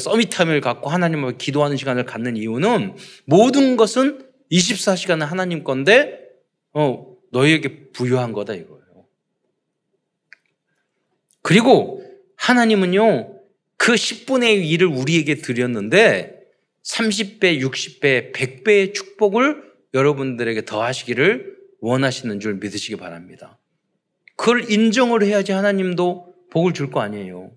서밋함을 갖고 하나님 앞에 기도하는 시간을 갖는 이유는 모든 것은 24시간은 하나님 건데 너희에게 부여한 거다 이거예요. 그리고 하나님은요 그 10분의 1을 우리에게 드렸는데 30배, 60배, 100배의 축복을 여러분들에게 더하시기를 원하시는 줄 믿으시기 바랍니다. 그걸 인정을 해야지 하나님도 복을 줄 거 아니에요.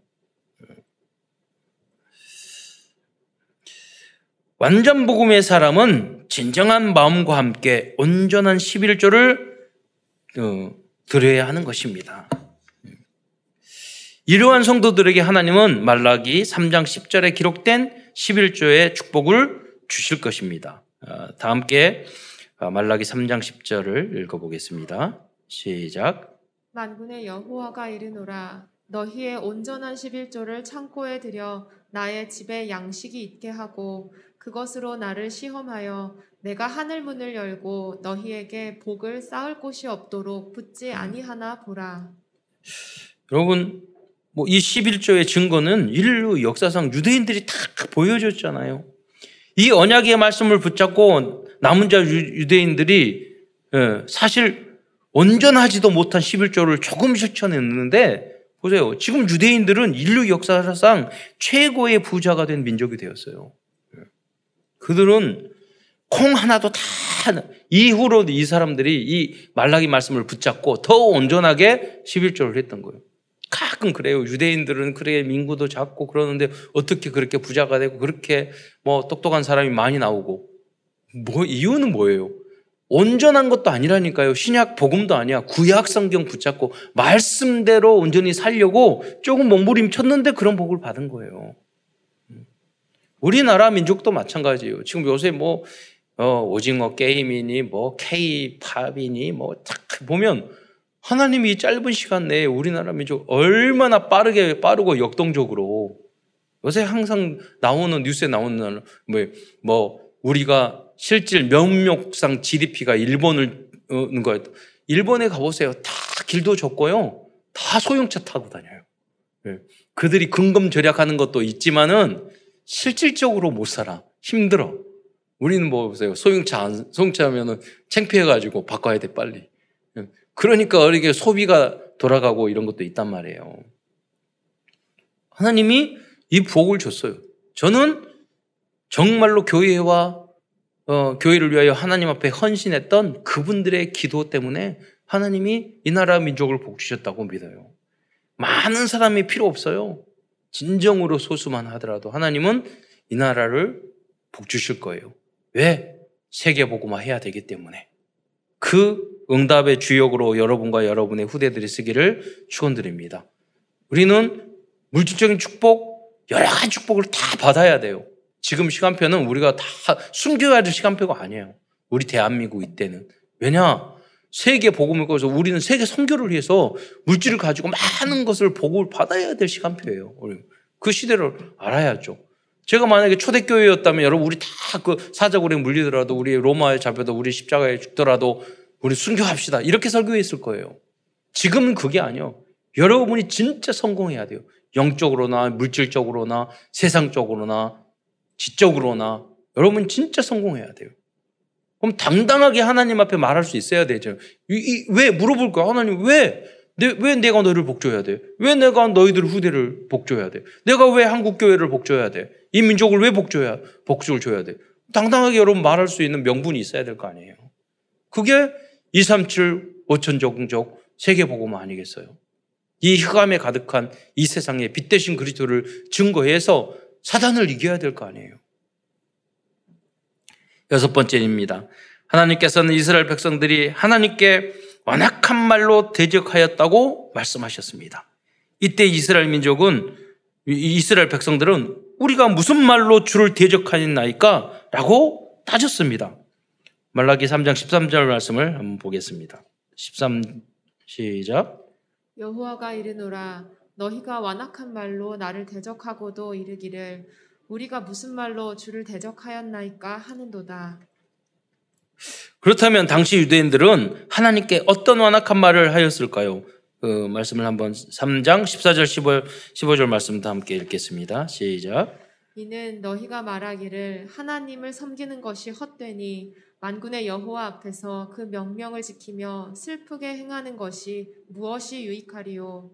완전 복음의 사람은 진정한 마음과 함께 온전한 11조를 드려야 하는 것입니다. 이러한 성도들에게 하나님은 말라기 3장 10절에 기록된 11조의 축복을 주실 것입니다. 다 함께 말라기 3장 10절을 읽어보겠습니다. 시작. 만군의 여호와가 이르노라. 너희의 온전한 11조를 창고에 들여 나의 집에 양식이 있게 하고 그것으로 나를 시험하여 내가 하늘 문을 열고 너희에게 복을 쌓을 곳이 없도록 붙지 아니하나 보라. 여러분 이 11조의 증거는 인류 역사상 유대인들이 다 보여줬잖아요. 이 언약의 말씀을 붙잡고 남은 자 유대인들이 사실 온전하지도 못한 11조를 조금 실천했는데 보세요. 지금 유대인들은 인류 역사상 최고의 부자가 된 민족이 되었어요. 그들은 콩 하나도 다 이후로 이 사람들이 이 말라기 말씀을 붙잡고 더 온전하게 11조를 했던 거예요. 가끔 그래요. 유대인들은 그래 민구도 작고 그러는데 어떻게 그렇게 부자가 되고 그렇게 똑똑한 사람이 많이 나오고 이유는 뭐예요? 온전한 것도 아니라니까요. 신약 복음도 아니야. 구약 성경 붙잡고 말씀대로 온전히 살려고 조금 몸부림쳤는데 그런 복을 받은 거예요. 우리나라 민족도 마찬가지예요. 지금 요새 오징어 게임이니 K-팝이니 딱 보면 하나님이 짧은 시간 내에 우리나라 민족 얼마나 빠르고 역동적으로 요새 항상 나오는 뉴스에 나오는 우리가 실질 명목상 GDP가 일본을 거예요. 일본에 가보세요. 다 길도 좁고요. 다 소형차 타고 다녀요. 네. 그들이 근검 절약하는 것도 있지만은 실질적으로 못 살아. 힘들어. 우리는 보세요. 소형차 하면은 창피해가지고 바꿔야 돼 빨리. 네. 그러니까 이렇게 소비가 돌아가고 이런 것도 있단 말이에요. 하나님이 이 복을 줬어요. 저는 정말로 교회를 위하여 하나님 앞에 헌신했던 그분들의 기도 때문에 하나님이 이 나라 민족을 복 주셨다고 믿어요. 많은 사람이 필요 없어요. 진정으로 소수만 하더라도 하나님은 이 나라를 복 주실 거예요. 왜? 세계복음화 해야 되기 때문에. 그 응답의 주역으로 여러분과 여러분의 후대들이 쓰기를 축원드립니다. 우리는 물질적인 축복, 여러 가지 축복을 다 받아야 돼요. 지금 시간표는 우리가 다 숨겨야 될 시간표가 아니에요. 우리 대한민국 이때는. 왜냐? 세계 복음을 거기서 우리는 세계 선교를 위해서 물질을 가지고 많은 것을 복을 받아야 될 시간표예요. 그 시대를 알아야죠. 제가 만약에 초대교회였다면 여러분 우리 다 그 사자굴에 물리더라도 우리 로마에 잡혀도 우리 십자가에 죽더라도 우리 순교합시다. 이렇게 설교했을 거예요. 지금은 그게 아니에요. 여러분이 진짜 성공해야 돼요. 영적으로나 물질적으로나 세상적으로나 지적으로나 여러분 진짜 성공해야 돼요. 그럼 당당하게 하나님 앞에 말할 수 있어야 되죠. 왜 물어볼 거야? 하나님 왜 내가 너희를 복줘야 돼? 왜 내가 너희들 후대를 복줘야 돼? 내가 왜 한국교회를 복줘야 돼? 이 민족을 왜 복줄 줘야 돼? 당당하게 여러분 말할 수 있는 명분이 있어야 될 거 아니에요. 그게 237 5천조국 세계복음 아니겠어요? 이 흑암에 가득한 이 세상에 빛 대신 그리스도를 증거해서 사단을 이겨야 될 거 아니에요. 6번째입니다. 하나님께서는 이스라엘 백성들이 하나님께 완악한 말로 대적하였다고 말씀하셨습니다. 이때 이스라엘 민족은, 이스라엘 백성들은 우리가 무슨 말로 주를 대적하나이까? 라고 따졌습니다. 말라기 3장 13절 말씀을 한번 보겠습니다. 13 시작. 여호와가 이르노라 너희가 완악한 말로 나를 대적하고도 이르기를 우리가 무슨 말로 주를 대적하였나이까 하는도다. 그렇다면 당시 유대인들은 하나님께 어떤 완악한 말을 하였을까요? 그 말씀을 한번 3장 14절 15절 말씀도 함께 읽겠습니다. 시작. 이는 너희가 말하기를 하나님을 섬기는 것이 헛되니 만군의 여호와 앞에서 그 명령을 지키며 슬프게 행하는 것이 무엇이 유익하리요.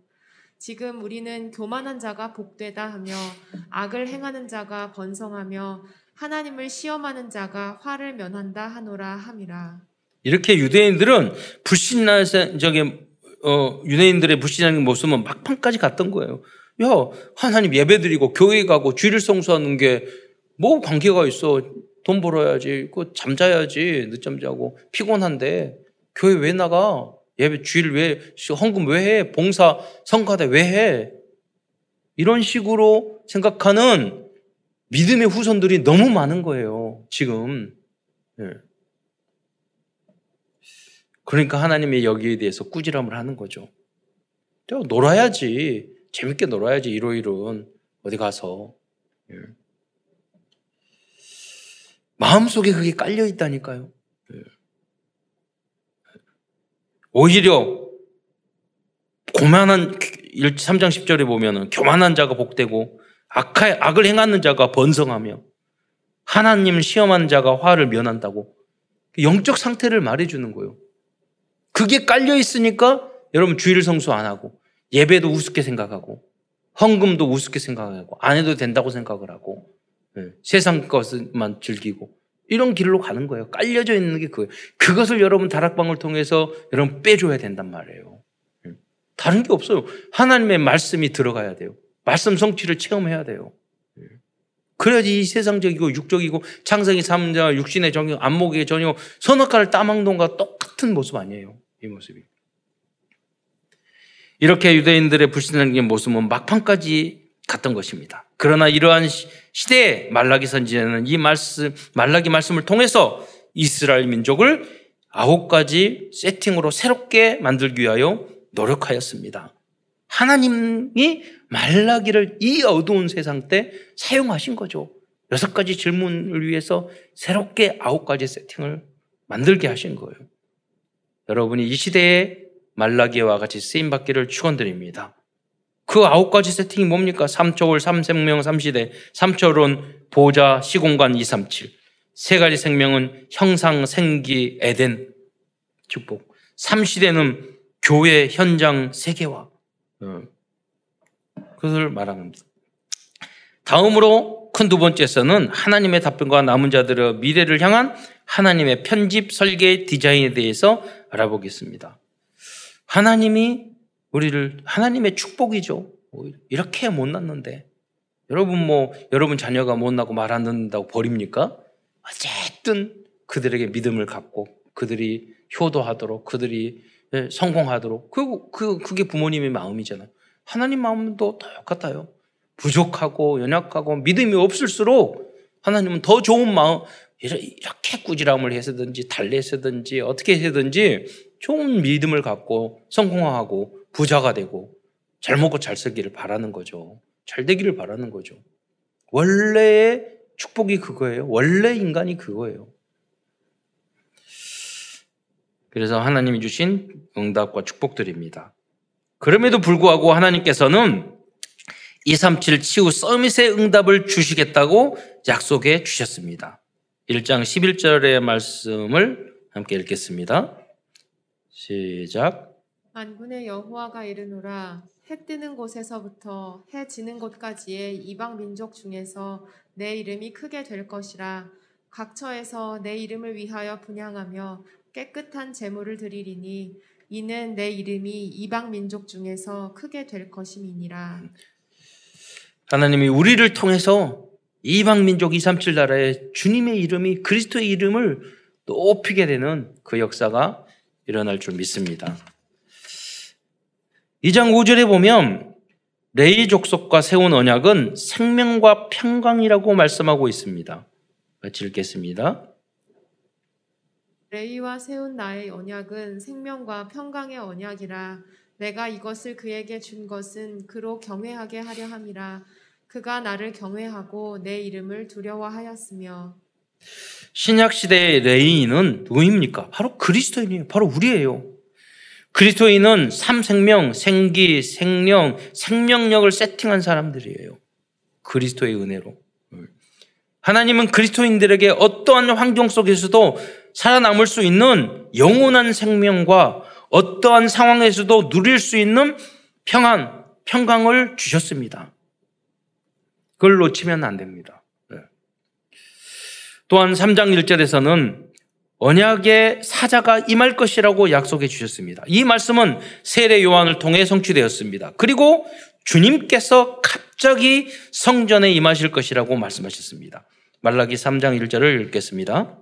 지금 우리는 교만한 자가 복되다 하며 악을 행하는 자가 번성하며 하나님을 시험하는 자가 화를 면한다 하노라 함이라. 이렇게 유대인들은 유대인들의 불신하는 모습은 막판까지 갔던 거예요. 야, 하나님 예배드리고 교회 가고 주일을 성수하는 게 뭐 관계가 있어. 돈 벌어야지. 잠자야지. 늦잠 자고. 피곤한데 교회 왜 나가? 예배 주일 왜 헌금 왜 해? 봉사 성가대 왜 해? 이런 식으로 생각하는 믿음의 후손들이 너무 많은 거예요, 지금. 그러니까 하나님이 여기에 대해서 꾸지람을 하는 거죠. 놀아야지. 재밌게 놀아야지, 일요일은. 어디 가서. 마음속에 그게 깔려 있다니까요. 오히려 고만한 3장 10절에 보면은 교만한 자가 복되고 악을 행하는 자가 번성하며 하나님을 시험하는 자가 화를 면한다고 영적 상태를 말해주는 거예요. 그게 깔려 있으니까 여러분 주일 성수 안 하고 예배도 우습게 생각하고 헌금도 우습게 생각하고 안 해도 된다고 생각을 하고 세상 것만 즐기고 이런 길로 가는 거예요. 깔려져 있는 게 그거예요. 그것을 여러분 다락방을 통해서 여러분 빼줘야 된단 말이에요. 다른 게 없어요. 하나님의 말씀이 들어가야 돼요. 말씀 성취를 체험해야 돼요. 그래야지 이 세상적이고 육적이고 창세기 3자 육신의 정욕 안목의 전혀 선악과를 따먹는과 똑같은 모습 아니에요, 이 모습이. 이렇게 유대인들의 불신하는 모습은 막판까지 갔던 것입니다. 그러나 이러한 시대에 말라기 선지자는 이 말라기 말씀을 통해서 이스라엘 민족을 9가지 세팅으로 새롭게 만들기 위하여 노력하였습니다. 하나님이 말라기를 이 어두운 세상 때 사용하신 거죠. 6가지 질문을 위해서 새롭게 9가지 세팅을 만들게 하신 거예요. 여러분이 이 시대에 말라기와 같이 쓰임받기를 축원드립니다. 그 9가지 세팅이 뭡니까? 3초월, 3생명, 3시대. 3초월은 보좌, 시공간, 237. 3가지 생명은 형상, 생기, 에덴, 축복. 3시대는 교회, 현장, 세계화. 그것을 말합니다. 다음으로 큰 2번째에서는 하나님의 답변과 남은 자들의 미래를 향한 하나님의 편집, 설계, 디자인에 대해서 알아보겠습니다. 하나님의 축복이죠. 이렇게 못 났는데. 여러분 자녀가 못 나고 말 안 듣는다고 버립니까? 어쨌든 그들에게 믿음을 갖고 그들이 효도하도록 그들이 성공하도록 그게 부모님의 마음이잖아요. 하나님 마음도 똑같아요. 부족하고 연약하고 믿음이 없을수록 하나님은 더 좋은 마음, 이렇게 꾸지람을 해서든지 달래서든지 어떻게 해서든지 좋은 믿음을 갖고 성공하고 부자가 되고 잘 먹고 잘 살기를 바라는 거죠. 잘 되기를 바라는 거죠. 원래의 축복이 그거예요. 원래 인간이 그거예요. 그래서 하나님이 주신 응답과 축복들입니다. 그럼에도 불구하고 하나님께서는 237 치후 서밋의 응답을 주시겠다고 약속해 주셨습니다. 1장 11절의 말씀을 함께 읽겠습니다. 시작. 만군의 여호와가 이르노라 해 뜨는 곳에서부터 해 지는 곳까지의 이방 민족 중에서 내 이름이 크게 될 것이라. 각처에서 내 이름을 위하여 분향하며 깨끗한 제물을 드리리니 이는 내 이름이 이방 민족 중에서 크게 될 것임이니라. 하나님이 우리를 통해서 이방 민족 237 나라의 주님의 이름이 그리스도의 이름을 높이게 되는 그 역사가 일어날 줄 믿습니다. 2장 5절에 보면 레위 족속과 세운 언약은 생명과 평강이라고 말씀하고 있습니다. 같이 읽겠습니다. 레위와 세운 나의 언약은 생명과 평강의 언약이라. 내가 이것을 그에게 준 것은 그로 경외하게 하려 함이라. 그가 나를 경외하고 내 이름을 두려워하였으며. 신약시대의 레위인은 누구입니까? 바로 그리스도인이에요. 바로 우리예요. 그리스도인은 삼생명, 생기, 생령, 생명력을 세팅한 사람들이에요. 그리스도의 은혜로. 하나님은 그리스도인들에게 어떠한 환경 속에서도 살아남을 수 있는 영원한 생명과 어떠한 상황에서도 누릴 수 있는 평안, 평강을 주셨습니다. 그걸 놓치면 안 됩니다. 또한 3장 1절에서는 언약의 사자가 임할 것이라고 약속해 주셨습니다. 이 말씀은 세례 요한을 통해 성취되었습니다. 그리고 주님께서 갑자기 성전에 임하실 것이라고 말씀하셨습니다. 말라기 3장 1절을 읽겠습니다.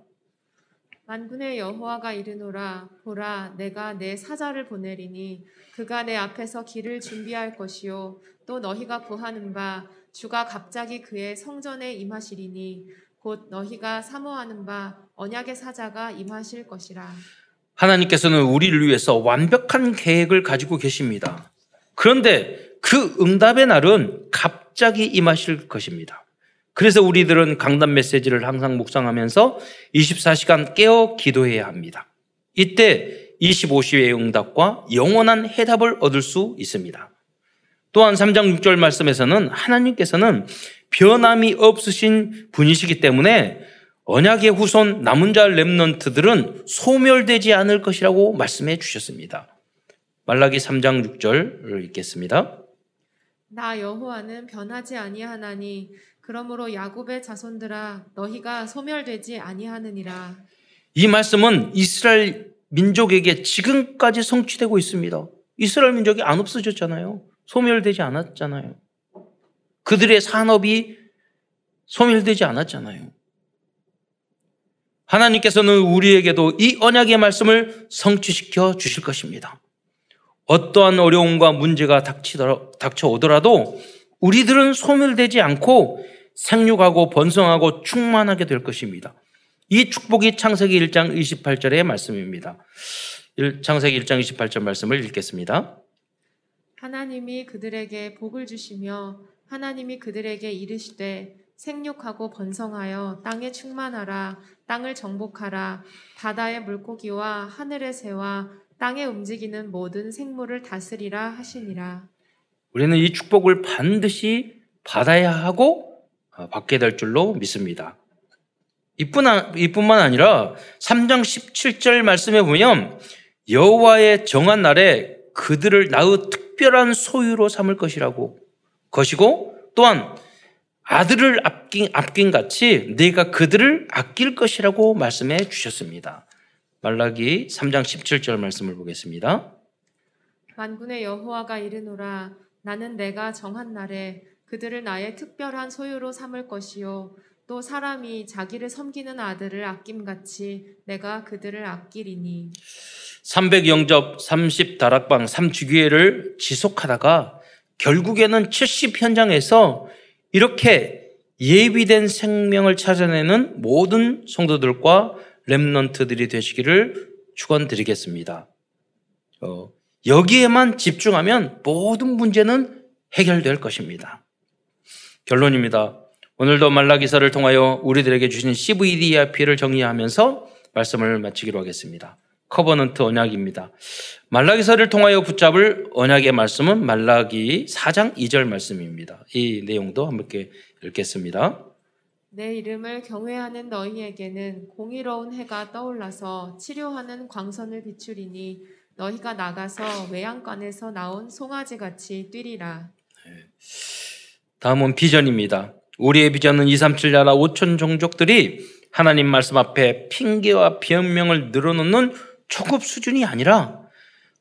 만군의 여호와가 이르노라. 보라, 내가 내 사자를 보내리니 그가 내 앞에서 길을 준비할 것이요 또 너희가 구하는 바 주가 갑자기 그의 성전에 임하시리니 곧 너희가 사모하는 바 언약의 사자가 임하실 것이라. 하나님께서는 우리를 위해서 완벽한 계획을 가지고 계십니다. 그런데 그 응답의 날은 갑자기 임하실 것입니다. 그래서 우리들은 강단 메시지를 항상 묵상하면서 24시간 깨어 기도해야 합니다. 이때 25시의 응답과 영원한 해답을 얻을 수 있습니다. 또한 3장 6절 말씀에서는 하나님께서는 변함이 없으신 분이시기 때문에 언약의 후손 남은 자 렘넌트들은 소멸되지 않을 것이라고 말씀해 주셨습니다. 말라기 3장 6절을 읽겠습니다. 나 여호와는 변하지 아니하나니 그러므로 야곱의 자손들아 너희가 소멸되지 아니하느니라. 이 말씀은 이스라엘 민족에게 지금까지 성취되고 있습니다. 이스라엘 민족이 안 없어졌잖아요. 소멸되지 않았잖아요. 그들의 산업이 소멸되지 않았잖아요. 하나님께서는 우리에게도 이 언약의 말씀을 성취시켜 주실 것입니다. 어떠한 어려움과 문제가 닥쳐오더라도 우리들은 소멸되지 않고 생육하고 번성하고 충만하게 될 것입니다. 이 축복이 창세기 1장 28절의 말씀입니다. 창세기 1장 28절 말씀을 읽겠습니다. 하나님이 그들에게 복을 주시며 하나님이 그들에게 이르시되 생육하고 번성하여 땅에 충만하라. 땅을 정복하라. 바다의 물고기와 하늘의 새와 땅에 움직이는 모든 생물을 다스리라 하시니라. 우리는 이 축복을 반드시 받아야 하고 받게 될 줄로 믿습니다. 이뿐만 아니라 3장 17절 말씀에 보면 여호와의 정한 날에 그들을 나의 특별한 소유로 삼을 것이라고 것이고 또한 아들을 아낀 같이 네가 그들을 아낄 것이라고 말씀해 주셨습니다. 말라기 3장 17절 말씀을 보겠습니다. 만군의 여호와가 이르노라. 나는 내가 정한 날에 그들을 나의 특별한 소유로 삼을 것이요 또 사람이 자기를 섬기는 아들을 아낌같이 내가 그들을 아끼리니. 300영접 30다락방 3주기회를 지속하다가 결국에는 70현장에서 이렇게 예비된 생명을 찾아내는 모든 성도들과 렘넌트들이 되시기를 축원드리겠습니다. 여기에만 집중하면 모든 문제는 해결될 것입니다. 결론입니다. 오늘도 말라기서를 통하여 우리들에게 주신 CVDRP를 정리하면서 말씀을 마치기로 하겠습니다. 커버넌트 언약입니다. 말라기서를 통하여 붙잡을 언약의 말씀은 말라기 4장 2절 말씀입니다. 이 내용도 함께 읽겠습니다. 내 이름을 경외하는 너희에게는 공의로운 해가 떠올라서 치료하는 광선을 비추리니 너희가 나가서 외양간에서 나온 송아지같이 뛰리라. 다음은 비전입니다. 우리의 비전은 237 나라 5천 종족들이 하나님 말씀 앞에 핑계와 변명을 늘어놓는 초급 수준이 아니라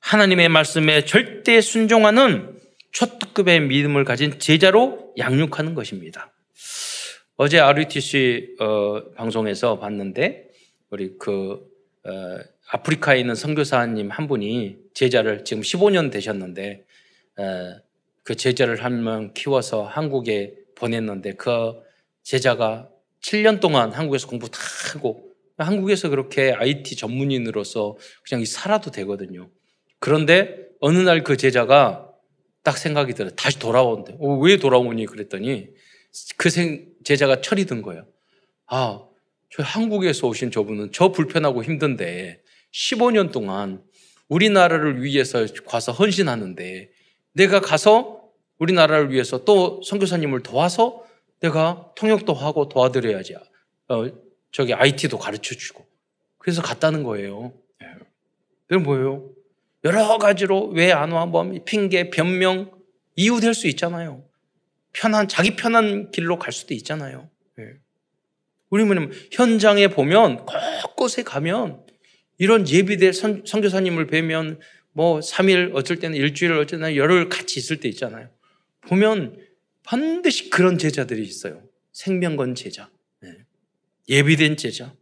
하나님의 말씀에 절대 순종하는 초특급의 믿음을 가진 제자로 양육하는 것입니다. 어제 RUTC 방송에서 봤는데 우리 아프리카에 있는 선교사님 한 분이 제자를 지금 15년 되셨는데 그 제자를 한 명 키워서 한국에 보냈는데 그 제자가 7년 동안 한국에서 공부 다 하고 한국에서 그렇게 IT 전문인으로서 그냥 살아도 되거든요. 그런데 어느 날 그 제자가 딱 생각이 들어요. 다시 돌아온대. 왜 돌아오니? 그랬더니 그 제자가 철이 든 거예요. 아, 저 한국에서 오신 저분은 저 불편하고 힘든데 15년 동안 우리나라를 위해서 가서 헌신하는데 내가 가서 우리나라를 위해서 또 선교사님을 도와서 내가 통역도 하고 도와드려야지. IT도 가르쳐주고. 그래서 갔다는 거예요. 그게 뭐예요? 여러 가지로 왜 안 와? 뭐 핑계, 변명, 이유 될 수 있잖아요. 자기 편한 길로 갈 수도 있잖아요. 우리 뭐냐면 현장에 보면 곳곳에 가면 이런 예비대 선교사님을 뵈면 3일 어쩔 때는 일주일 어쩔 때는 열흘 같이 있을 때 있잖아요. 보면 반드시 그런 제자들이 있어요. 생명 건 제자. 예비된 제자.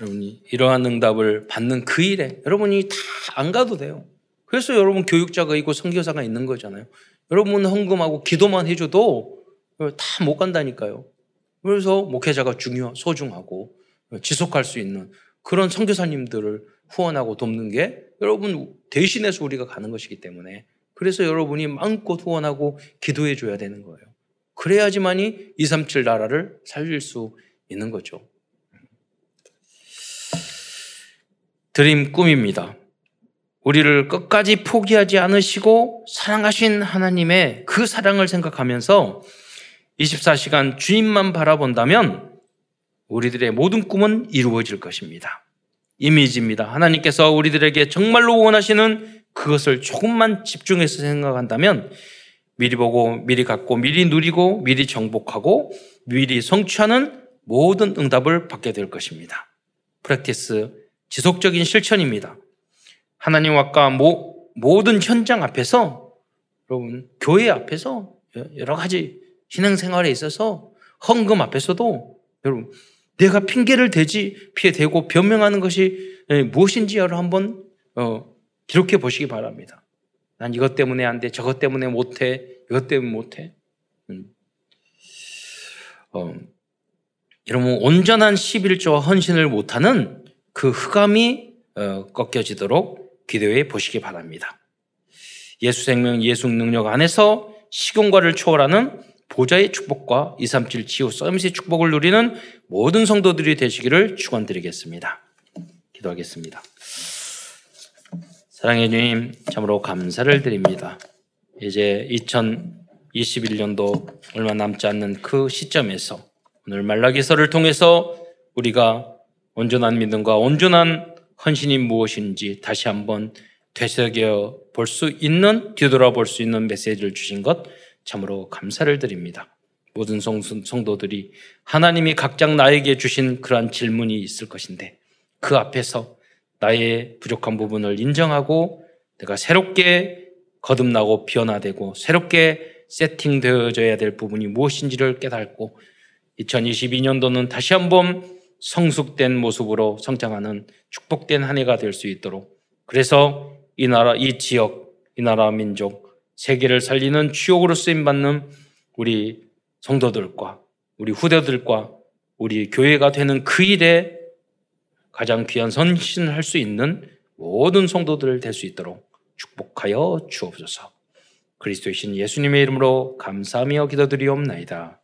여러분이 이러한 응답을 받는 그 일에 여러분이 다 안 가도 돼요. 그래서 여러분 교육자가 있고 선교사가 있는 거잖아요. 여러분 헌금하고 기도만 해줘도 다 못 간다니까요. 그래서 목회자가 소중하고 지속할 수 있는 그런 선교사님들을 후원하고 돕는 게 여러분 대신해서 우리가 가는 것이기 때문에 그래서 여러분이 마음껏 후원하고 기도해 줘야 되는 거예요. 그래야지만이 237 나라를 살릴 수 있는 거죠. 드림 꿈입니다. 우리를 끝까지 포기하지 않으시고 사랑하신 하나님의 그 사랑을 생각하면서 24시간 주님만 바라본다면 우리들의 모든 꿈은 이루어질 것입니다. 이미지입니다. 하나님께서 우리들에게 정말로 원하시는 그것을 조금만 집중해서 생각한다면 미리 보고 미리 갖고 미리 누리고 미리 정복하고 미리 성취하는 모든 응답을 받게 될 것입니다. 프랙티스, 지속적인 실천입니다. 하나님과 모든 현장 앞에서 여러분 교회 앞에서 여러 가지 신앙생활에 있어서 헌금 앞에서도 여러분 내가 핑계를 피해대고 변명하는 것이 무엇인지 여러분 한번 기록해 보시기 바랍니다. 난 이것 때문에 안 돼, 저것 때문에 못 해, 이것 때문에 못 해. 여러분 온전한 11조와 헌신을 못하는 그 흑암이 꺾여지도록 기도해 보시기 바랍니다. 예수 생명, 예수 능력 안에서 시공간을 초월하는 보좌의 축복과 237 GO 서밋의 축복을 누리는 모든 성도들이 되시기를 축원드리겠습니다. 기도하겠습니다. 사랑해 주님, 참으로 감사를 드립니다. 이제 2021년도 얼마 남지 않는 그 시점에서 오늘 말라기서를 통해서 우리가 온전한 믿음과 온전한 헌신이 무엇인지 다시 한번 되새겨 볼 수 있는, 뒤돌아볼 수 있는 메시지를 주신 것 참으로 감사를 드립니다. 모든 성도들이 하나님이 각각 나에게 주신 그러한 질문이 있을 것인데 그 앞에서 나의 부족한 부분을 인정하고 내가 새롭게 거듭나고 변화되고 새롭게 세팅되어져야 될 부분이 무엇인지를 깨닫고 2022년도는 다시 한번 성숙된 모습으로 성장하는 축복된 한 해가 될 수 있도록 그래서 이 나라, 이 지역, 이 나라 민족 세계를 살리는 주역으로 쓰임받는 우리 성도들과 우리 후대들과 우리 교회가 되는 그 일에 가장 귀한 헌신을 할 수 있는 모든 성도들 될 수 있도록 축복하여 주옵소서. 그리스도의 신 예수님의 이름으로 감사하며 기도드리옵나이다.